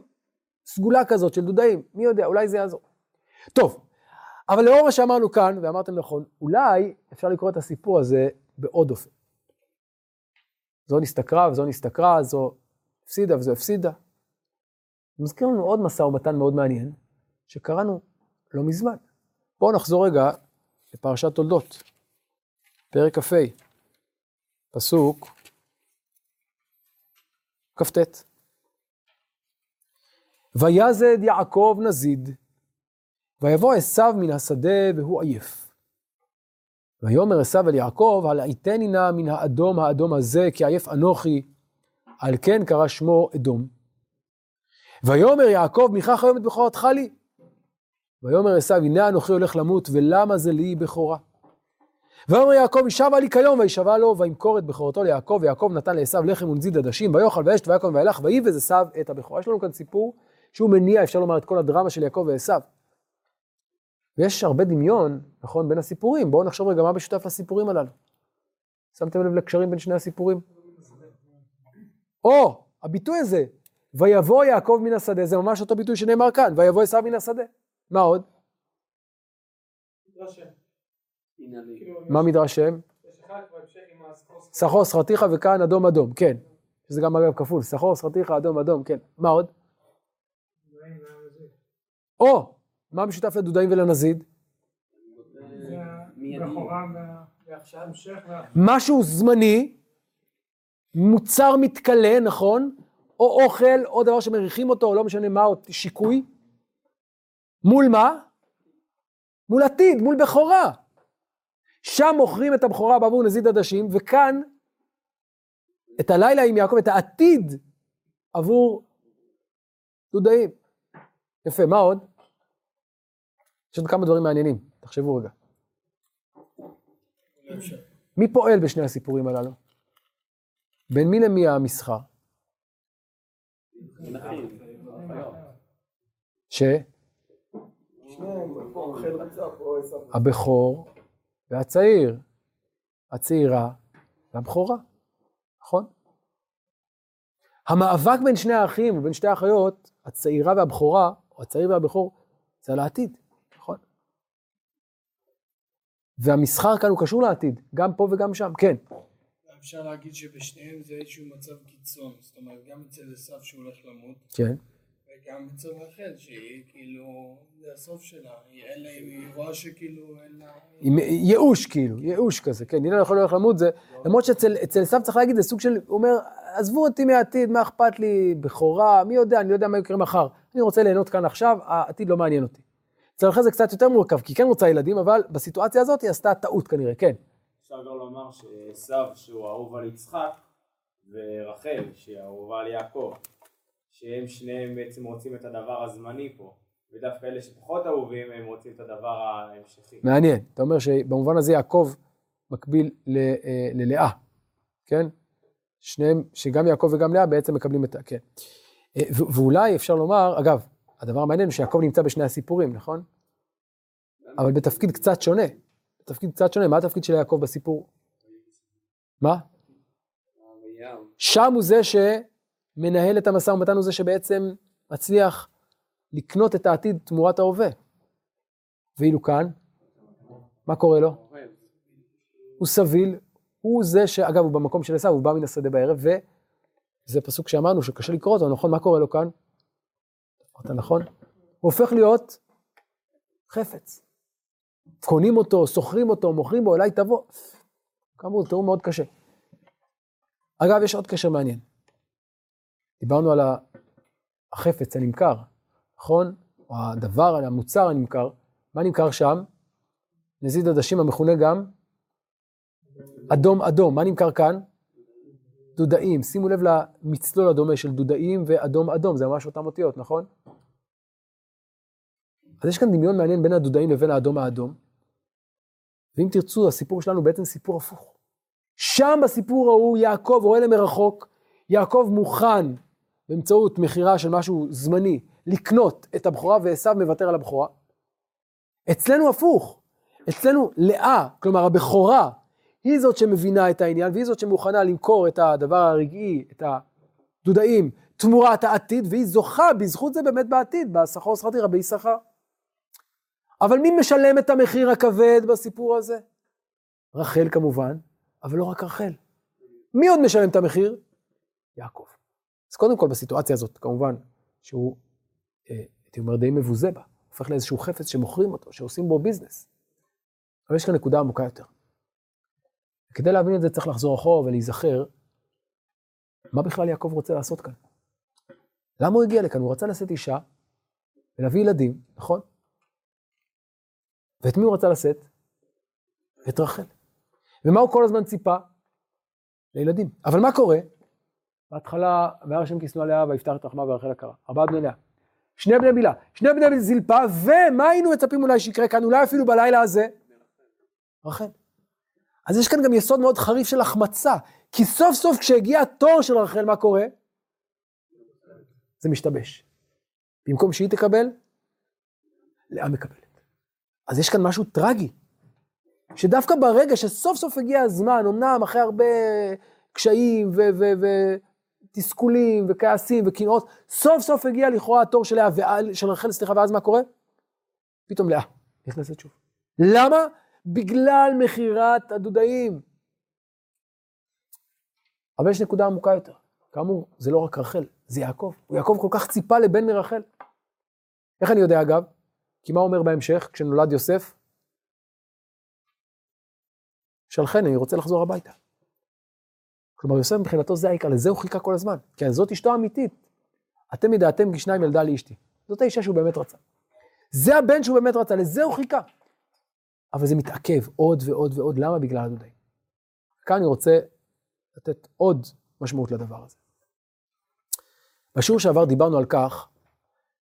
סגולה כזאת של דודאים, מי יודע, אולי זה יעזור. טוב, אבל לאור מה שאמרנו כאן, ואמרתם נכון, אולי אפשר לקרוא את הסיפור הזה בעוד אופן. זו נסתכרה וזו נסתכרה, זו הפסידה וזו הפסידה. מזכיר לנו עוד מסע ומתן מאוד מעניין, שקראנו לא מזמן. בואו נחזור רגע לפרשת תולדות, פרק כ"ה, פסוק כ"ט. ויזד יעקב נזיד, ויבוא עשיו מן השדה והוא עייף. ויאמר עשיו אל יעקב, הלעיתני נא מן האדום האדום הזה, כי עייף אנוכי, על כן קרא שמו אדום. ויאמר יעקב, מיכך היום את בכורתך לי. ויאמר עשיו, הנה אנוכי הולך למות, ולמה זה לי בכורה? ויאמר יעקב, הישבע לי כיום, וישבע לו, וימכור את בכורתו ליעקב, ויעקב נתן לעשיו לחם ונזיד עדשים, ויאכל וישת ויקם וילך, ויבז עשיו את הבכורה. יש לנו כאן סיפור שהוא מניע, אפשר לומר, את כל הדרמה של יעקב ועשיו. ויש הרבה דמיון, נכון, בין הסיפורים. בואו נחשוב רגע מה משותף לסיפורים הללו. שמתם לב לקשרים בין שני הסיפורים? או, הביטוי הזה, ויבוא יעקב מן השדה, זה ממש אותו ביטוי שנאמר כאן, ויבוא עשיו מן השדה. מה עוד? מדרש שם. מה מדרש שם? סחור סחרתיך וכאן אדום אדום, כן. שזה גם אגב כפול, סחור סחרתיך אדום אדום, כן. מה עוד? או, מה משותף לדודאים ולנזיד? משהו זמני, מוצר מתקלה, נכון? או אוכל, או דבר שמריחים אותו, או לא משנה מה, או שיקוי. מול מה? מול עתיד, מול בכורה. שם מוכרים את הבכורה בעבור נזיד עדשים, וכאן, את הלילה עם יעקב, את העתיד, עבור דודאים. יפה, מה עוד? יש עוד כמה דברים מעניינים, תחשבו רגע. מי פועל בשני הסיפורים הללו? בין מי למי המסחר? ש? הבכור והצעיר, הצעירה והבכורה, נכון? המאבק בין שני האחים ובין שתי האחיות, הצעירה והבכורה, או הצעיר והבכור, זה על העתיד, נכון? והמסחר כאן הוא קשור לעתיד, גם פה וגם שם, כן. אפשר להגיד שבשניהם זה איזשהו מצב קיצון, זאת אומרת גם אצל הסף שהוא הולך למות, כן. וגם אצל רחל שהיא כאילו, זה הסוף שלה, אלא היא רואה שכאילו, אלא... ייאוש כאילו, ייאוש כזה, כן, הנה יכול הולך למות זה, למרות שאצל הסף צריך להגיד, זה סוג של, הוא אומר, עזבו אותי מהעתיד, מה אכפת לי, בכורה, מי יודע, אני לא יודע מה יקרה מחר, אני רוצה ליהנות כאן עכשיו, העתיד לא מעניין אותי. אצל רחל זה קצת יותר מורכב, כי כן רוצה ילדים, אבל בסיטואציה הזאת היא עשתה טעות כנראה, כן. אפשר גם לומר שעשיו שהוא אהוב על יצחק ורחל שהיא אהובה על יעקב, שהם שניהם בעצם רוצים את הדבר הזמני פה, ודווקא אלה שפחות אהובים הם רוצים את הדבר ההמשכי. מעניין, אתה אומר שבמובן הזה יעקב מקביל ללאה, כן? שניהם, שגם יעקב וגם לאה בעצם מקבלים את... כן. ואולי אפשר לומר, אגב, הדבר המעניין הוא שיעקב נמצא בשני הסיפורים, נכון? אבל בתפקיד קצת שונה. תפקיד קצת שונה, מה התפקיד של יעקב בסיפור? מה? שם הוא זה שמנהל את המשא ומתן, הוא זה שבעצם מצליח לקנות את העתיד תמורת ההווה. ואילו כאן, מה קורה לו? הוא סביל, הוא זה שאגב הוא במקום של עשיו, הוא בא מן השדה בערב, וזה פסוק שאמרנו שקשה לקרוא אותו, נכון? מה קורה לו כאן? אתה נכון? הוא הופך להיות חפץ. קונים אותו, סוחרים אותו, מוכרים בו, אליי תבוא. כאמור, תיאור מאוד קשה. אגב, יש עוד קשר מעניין. דיברנו על החפץ הנמכר, נכון? או הדבר, על המוצר הנמכר. מה נמכר שם? נזיד עדשים המכונה גם אדום אדום. מה נמכר כאן? דודאים. שימו לב למצלול הדומה של דודאים ואדום אדום. זה ממש אותם אותיות, נכון? אז יש כאן דמיון מעניין בין הדודאים לבין האדום האדום. ואם תרצו, הסיפור שלנו בעצם סיפור הפוך. שם בסיפור ההוא יעקב רואה למרחוק, יעקב מוכן באמצעות מחירה של משהו זמני, לקנות את הבכורה ועשיו מוותר על הבכורה. אצלנו הפוך, אצלנו לאה, כלומר הבכורה, היא זאת שמבינה את העניין, והיא זאת שמוכנה למכור את הדבר הרגעי, את הדודאים, תמורת העתיד, והיא זוכה בזכות זה באמת בעתיד, בסחור שכרתי רבי שכר. אבל מי משלם את המחיר הכבד בסיפור הזה? רחל כמובן, אבל לא רק רחל. מי עוד משלם את המחיר? יעקב. אז קודם כל בסיטואציה הזאת, כמובן, שהוא, הייתי אומר, די מבוזה בה, הופך לאיזשהו חפץ שמוכרים אותו, שעושים בו ביזנס. אבל יש כאן נקודה עמוקה יותר. כדי להבין את זה צריך לחזור אחורה ולהיזכר, מה בכלל יעקב רוצה לעשות כאן? למה הוא הגיע לכאן? הוא רצה לשאת אישה ולהביא ילדים, נכון? ואת מי הוא רצה לשאת? את רחל. ומה הוא כל הזמן ציפה? לילדים. אבל מה קורה? בהתחלה, וירא השם כי שנוא עליה ויפתח את רחמה ורחל עקרה. 4 בני לאה. 2 בני בלהה. 2 בני זלפה, ומה היינו מצפים אולי שיקרה כאן? אולי אפילו בלילה הזה? רחל. אז יש כאן גם יסוד מאוד חריף של החמצה. כי סוף סוף כשהגיע התור של רחל, מה קורה? זה משתבש. במקום שהיא תקבל, לאה מקבלת. אז יש כאן משהו טרגי, שדווקא ברגע שסוף סוף הגיע הזמן, אמנם אחרי הרבה קשיים ותסכולים וכעסים וכנאות, סוף סוף הגיע לכאורה התור של לאה, של רחל, סליחה, ואז מה קורה? פתאום לאה נכנסת שוב. למה? בגלל מחירת הדודאים. אבל יש נקודה עמוקה יותר. כאמור, זה לא רק רחל, זה יעקב. ויעקב כל כך ציפה לבן מרחל. איך אני יודע אגב? כי מה אומר בהמשך, כשנולד יוסף? שלחני, אני רוצה לחזור הביתה. כלומר, יוסף מבחינתו זה העיקר, לזה הוא חיכה כל הזמן. כן, זאת אשתו האמיתית. אתם ידעתם כי שניים ילדה לאשתי. זאת האישה שהוא באמת רצה. זה הבן שהוא באמת רצה, לזה הוא חיכה. אבל זה מתעכב עוד ועוד ועוד. למה? בגלל הדודאים. כאן אני רוצה לתת עוד משמעות לדבר הזה. בשיעור שעבר דיברנו על כך,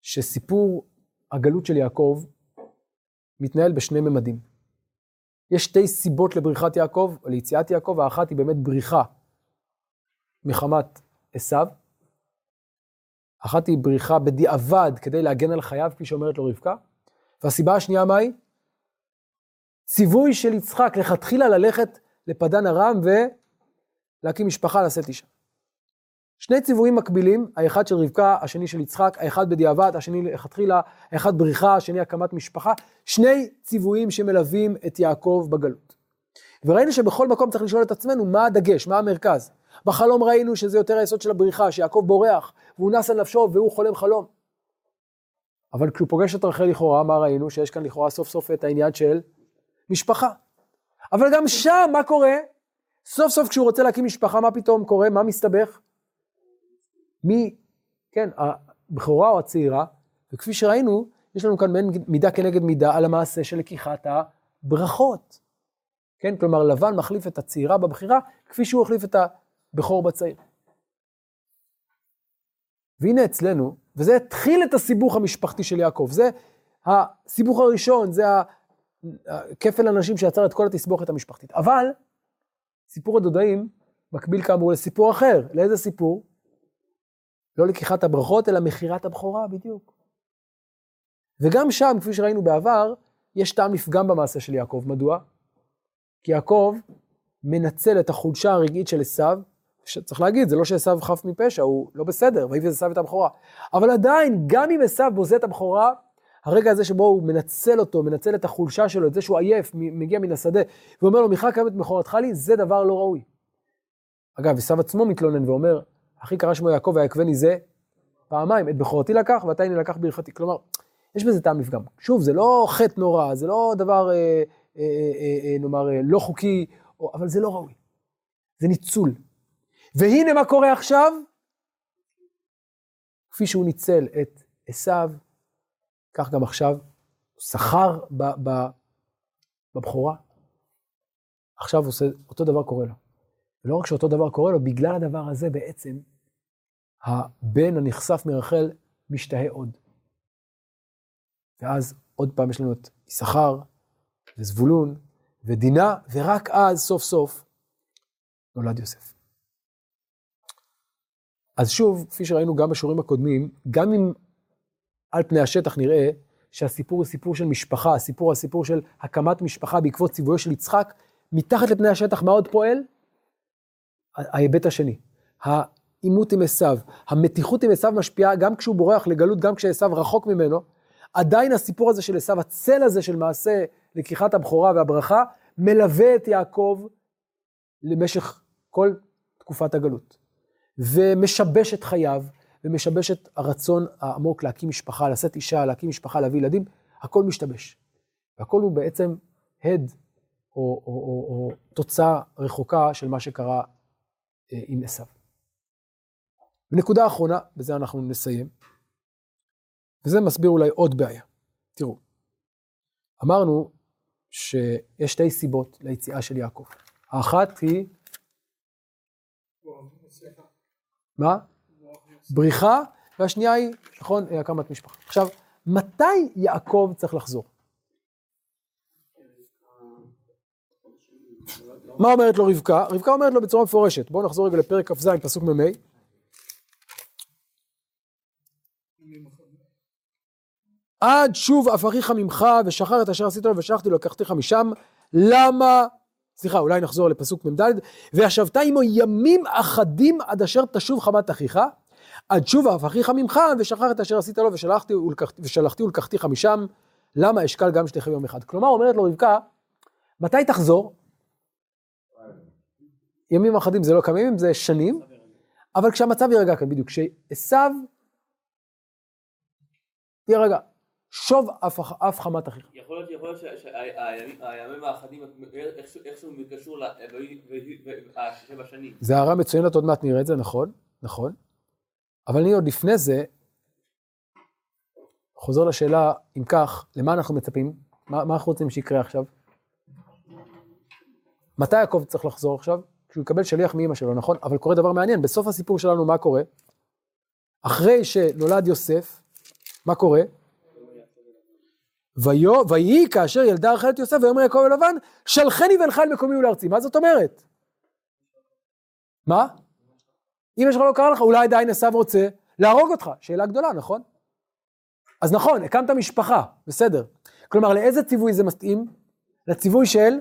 שסיפור הגלות של יעקב מתנהל בשני ממדים. יש שתי סיבות לבריחת יעקב, או ליציאת יעקב, האחת היא באמת בריחה מחמת עשיו, אחת היא בריחה בדיעבד כדי להגן על חייו, כפי שאומרת לו רבקה, והסיבה השנייה מה היא? ציווי של יצחק, לכתחילה ללכת לפדן ארם ולהקים משפחה, לשאת אישה. שני ציוויים מקבילים, האחד של רבקה, השני של יצחק, האחד בדיעבד, השני לכתחילה, האחד בריחה, השני הקמת משפחה, שני ציוויים שמלווים את יעקב בגלות. וראינו שבכל מקום צריך לשאול את עצמנו מה הדגש, מה המרכז. בחלום ראינו שזה יותר היסוד של הבריחה, שיעקב בורח, והוא נס על נפשו והוא חולם חלום. אבל כשהוא פוגש את רחל לכאורה, מה ראינו? שיש כאן לכאורה סוף סוף את העניין של משפחה. אבל גם שם מה קורה? סוף סוף כשהוא רוצה להקים משפחה, מה פתאום קורה? מה מסתבך? מי, כן, הבכורה או הצעירה, וכפי שראינו, יש לנו כאן מידה כנגד מידה על המעשה של לקיחת הברכות. כן, כלומר לבן מחליף את הצעירה בבחירה, כפי שהוא החליף את הבכור בצעיר. והנה אצלנו, וזה התחיל את הסיבוך המשפחתי של יעקב, זה הסיבוך הראשון, זה כפל אנשים שיצר את כל התסבוכת המשפחתית. אבל סיפור הדודאים מקביל כאמור לסיפור אחר. לאיזה סיפור? לא לקיחת הברכות, אלא מחירת הבכורה, בדיוק. וגם שם, כפי שראינו בעבר, יש טעם לפגם במעשה של יעקב. מדוע? כי יעקב מנצל את החולשה הרגעית של עשיו, שצריך להגיד, זה לא שעשיו חף מפשע, הוא לא בסדר, והביא עשיו את הבכורה. אבל עדיין, גם אם עשיו בוזה את הבכורה, הרגע הזה שבו הוא מנצל אותו, מנצל את החולשה שלו, את זה שהוא עייף, מגיע מן השדה, ואומר לו, מיכה קמת מכורתך לי, זה דבר לא ראוי. אגב, עשיו עצמו מתלונן ואומר, אחי קרא שמו יעקב והיקבני זה פעמיים, את בכורתי לקח ואתה הנה לקח ברכתי. כלומר, יש בזה טעם לפגם. שוב, זה לא חטא נורא, זה לא דבר, נאמר, לא חוקי, אבל זה לא ראוי. זה ניצול. והנה מה קורה עכשיו? כפי שהוא ניצל את עשיו, כך גם עכשיו, הוא שכר בבכורה. עכשיו עושה, אותו דבר קורה לו. ולא רק שאותו דבר קורה לו, בגלל הדבר הזה בעצם, הבן הנחשף מרחל משתהה עוד. ואז עוד פעם יש לנו את יששכר, וזבולון, ודינה, ורק אז סוף סוף נולד יוסף. אז שוב, כפי שראינו גם בשיעורים הקודמים, גם אם על פני השטח נראה שהסיפור הוא סיפור של משפחה, הסיפור הוא סיפור של הקמת משפחה בעקבות ציוויו של יצחק, מתחת לפני השטח מה עוד פועל? ההיבט השני, העימות עם עשיו, המתיחות עם עשיו משפיעה גם כשהוא בורח לגלות, גם כשעשיו רחוק ממנו, עדיין הסיפור הזה של עשיו, הצל הזה של מעשה לקיחת הבכורה והברכה, מלווה את יעקב למשך כל תקופת הגלות, ומשבש את חייו, ומשבש את הרצון העמוק להקים משפחה, לשאת אישה, להקים משפחה, להביא ילדים, הכל משתבש. והכל הוא בעצם הד, או תוצאה רחוקה של מה שקרה עם עשיו. בנקודה האחרונה, בזה אנחנו נסיים, וזה מסביר אולי עוד בעיה. תראו, אמרנו שיש שתי סיבות ליציאה של יעקב. האחת היא... מה? בריחה, והשנייה היא, נכון, הקמת משפחה. עכשיו, מתי יעקב צריך לחזור? מה אומרת לו רבקה? רבקה אומרת לו בצורה מפורשת. בואו נחזור רגע לפרק כ"ז, פסוק מ"ה. עד שוב אפריך ממך ושחרר את אשר עשית לו ושלחתי לו לקחתיך משם. למה? סליחה, אולי נחזור לפסוק מ"ד. וישבת עמו ימים אחדים עד אשר תשוב חמת אחיך, עד שוב אפריך ממך ושחרר את אשר עשית לו ושלחתי ולקחתיך משם. למה אשקל גם שתחיה יום אחד? כלומר אומרת לו רבקה, מתי תחזור? ימים אחדים זה לא כמה ימים, זה שנים. אבל כשהמצב ירגע כאן, בדיוק, כשעשיו ירגע, שוב אף חמת אחיך. יכול להיות שהימים האחדים, איכשהו מתקשור ל7 שנים. זה הערה מצוינת, עוד מעט נראה את זה, נכון, נכון. אבל אני עוד לפני זה, חוזר לשאלה, אם כך, למה אנחנו מצפים? מה אנחנו רוצים שיקרה עכשיו? מתי יעקב צריך לחזור עכשיו? כשהוא יקבל שליח מאמא שלו, נכון? אבל קורה דבר מעניין, בסוף הסיפור שלנו מה קורה? אחרי שנולד יוסף, מה קורה? ויהי כאשר ילדה רחל את יוסף, ויאמר יעקב אל לבן, שלחני ואלכה אל מקומי ולארצי. מה זאת אומרת? מה? אמא שלך לא קרא לך, אולי עדיין עשיו רוצה להרוג אותך. שאלה גדולה, נכון? אז נכון, הקמת משפחה, בסדר. כלומר, לאיזה ציווי זה מתאים? לציווי של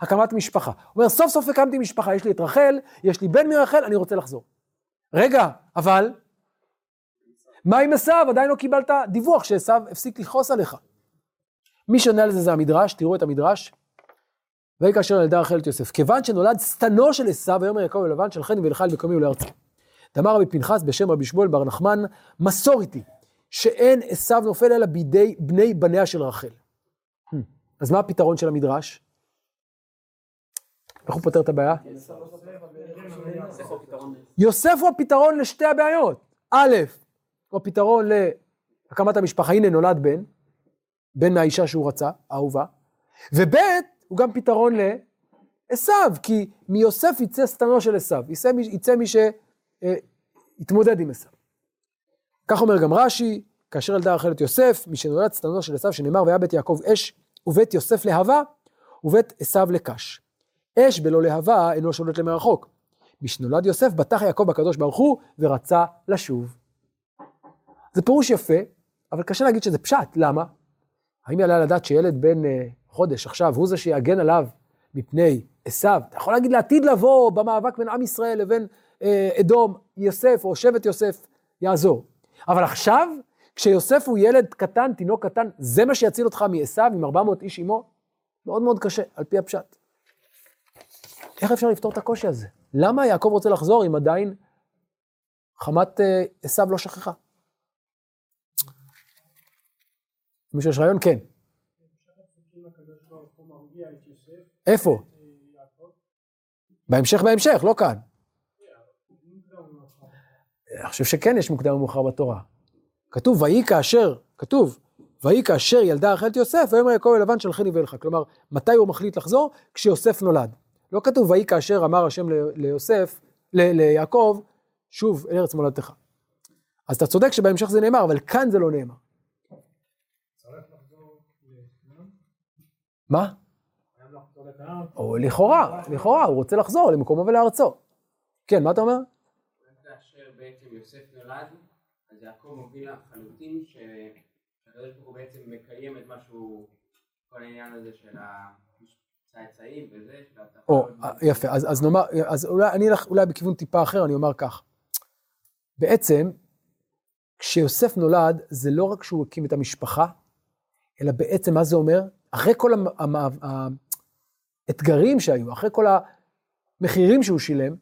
הקמת משפחה. אומר, סוף סוף הקמתי משפחה, יש לי את רחל, יש לי בן מרחל, אני רוצה לחזור. רגע, אבל, מה עם עשיו? עדיין לא קיבלת דיווח שעשיו הפסיק לכעוס עליך. מי שעונה לזה זה המדרש, תראו את המדרש. ויהי כאשר ילדה רחל את יוסף, כיוון שנולד שטנו של עשיו, ויאמר יעקב אל לבן, שלחני ואלכה אל מקומי ולארצי. דאמר רבי פנחס בשם רבי שמואל בר נחמן, מסור איתי, שאין עשיו נופל אלא בידי בני בניה של רחל. אז מה הפתרון של המדרש? איך הוא פותר את הבעיה? יוסף הוא הפתרון לשתי הבעיות. א', הוא הפתרון להקמת המשפחה, הנה נולד בן, בן מהאישה שהוא רצה, אהובה, וב' הוא גם פתרון לעשיו, כי מיוסף יצא שטנו של עשיו, יצא מי שיתמודד עם עשיו. כך אומר גם רש"י, כאשר ילדה רחל את יוסף, מי שנולד שטנו של עשיו, שנאמר, והיה בית יעקב אש, ובית יוסף להבה, ובית עשיו לקש. אש בלא להבה אינו שולט למרחוק. משנולד יוסף בטח יעקב הקדוש ברוך הוא ורצה לשוב. זה פירוש יפה, אבל קשה להגיד שזה פשט, למה? האם יעלה לדעת שילד בן חודש עכשיו הוא זה שיגן עליו מפני עשיו? אתה יכול להגיד לעתיד לבוא במאבק בין עם ישראל לבין אדום, יוסף או שבט יוסף יעזור. אבל עכשיו, כשיוסף הוא ילד קטן, תינוק קטן, זה מה שיציל אותך מעשיו עם 400 איש עמו? מאוד מאוד קשה, על פי הפשט. איך אפשר לפתור את הקושי הזה? למה יעקב רוצה לחזור אם עדיין חמת עשיו לא שכחה? מישהו יש רעיון? כן. איפה? בהמשך, לא כאן. אני חושב שכן יש מוקדם ומאוחר בתורה. כתוב, ויהי כאשר ילדה רחל את יוסף, ויאמר יעקב אל לבן שלחני ואלכה. כלומר, מתי הוא מחליט לחזור? כשיוסף נולד. לא כתוב, ויהי כאשר אמר השם ליוסף, ליעקב, שוב אל ארץ מולדתך. אז אתה צודק שבהמשך זה נאמר, אבל כאן זה לא נאמר. מה? או לכאורה, הוא רוצה לחזור למקומו ולארצו. כן, מה אתה אומר? כאשר בעצם יוסף נולד, אז יעקב מוביל לחלוטין שהקדוש ברוך הוא בעצם מקיים את משהו, כל העניין הזה של הצאצאים וזה, של התחלות. יפה, אז נאמר, אז אולי בכיוון טיפה אחר אני אומר כך. בעצם, כשיוסף נולד, זה לא רק שהוא הקים את המשפחה, אלא בעצם מה זה אומר? אחרי כל האתגרים שהיו, אחרי כל המחירים שהוא שילם,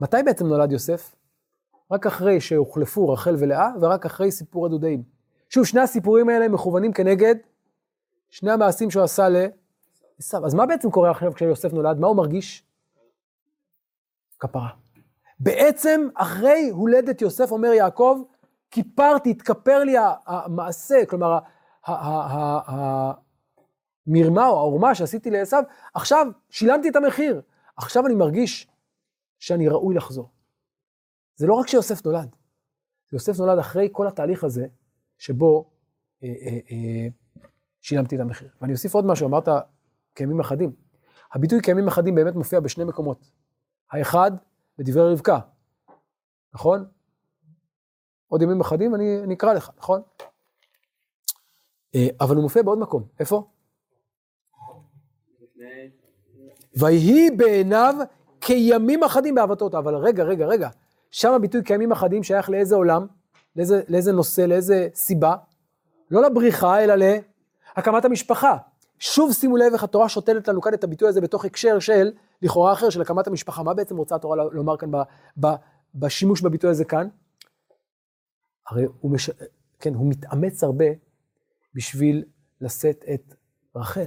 מתי בעצם נולד יוסף? רק אחרי שהוחלפו רחל ולאה, ורק אחרי סיפור הדודאים. שוב, שני הסיפורים האלה מכוונים כנגד שני המעשים שהוא עשה לעשיו. אז מה בעצם קורה עכשיו כשיוסף נולד? מה הוא מרגיש? כפרה. בעצם אחרי הולדת יוסף אומר יעקב, כיפרתי, התכפר לי המעשה, כלומר, המרמה או ההורמה שעשיתי לעשיו, עכשיו שילמתי את המחיר, עכשיו אני מרגיש שאני ראוי לחזור. זה לא רק שיוסף נולד, יוסף נולד אחרי כל התהליך הזה, שבו שילמתי את המחיר. ואני אוסיף עוד משהו, אמרת כימים אחדים. הביטוי כימים אחדים באמת מופיע בשני מקומות. האחד, בדברי רבקה, נכון? עוד ימים אחדים אני אקרא לך, נכון? אבל הוא מופיע בעוד מקום. איפה? ויהי בעיניו כימים אחדים באהבתו. אבל רגע. שם הביטוי כימים אחדים שייך לאיזה עולם? לאיזה נושא? לאיזה סיבה? לא לבריחה, אלא להקמת המשפחה. שוב שימו לב איך התורה שותלת לנו כאן את הביטוי הזה בתוך הקשר של, לכאורה אחר, של הקמת המשפחה. מה בעצם רוצה התורה לומר כאן בשימוש בביטוי הזה כאן? הרי הוא מתאמץ הרבה בשביל לשאת את רחל.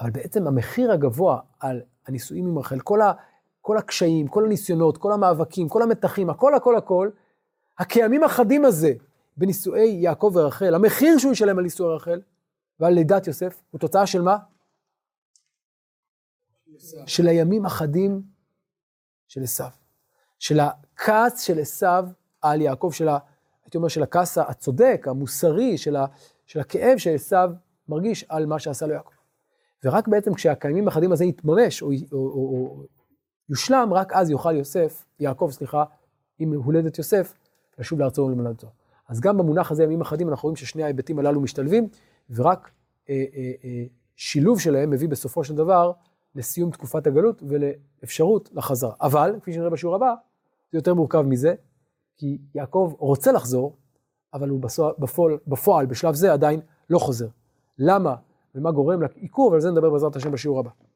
אבל בעצם המחיר הגבוה על הנישואים עם רחל, כל הקשיים, כל הניסיונות, כל המאבקים, כל המתחים, הכל, הקיימים החדים הזה בנישואי יעקב ורחל, המחיר שהוא ישלם על נישואי רחל ועל לידת יוסף, הוא תוצאה של מה? של הימים החדים של עשיו. של הכעס של עשיו על יעקב, הייתי אומר של הכעס הצודק, המוסרי, של הכאב שעשיו מרגיש על מה שעשה לו יעקב. ורק בעצם כשהקיימים החדים הזה יתממש או יושלם, רק אז יוכל יעקב, עם הולדת יוסף, לשוב לארצו ולמולדתו. אז גם במונח הזה, ימים אחדים, אנחנו רואים ששני ההיבטים הללו משתלבים, ורק שילוב שלהם מביא בסופו של דבר לסיום תקופת הגלות ולאפשרות לחזרה. אבל, כפי שנראה בשיעור הבא, זה יותר מורכב מזה, כי יעקב רוצה לחזור, אבל הוא בפועל, בשלב זה עדיין לא חוזר. למה? ומה גורם לעיכוב? על זה נדבר בעזרת השם בשיעור הבא.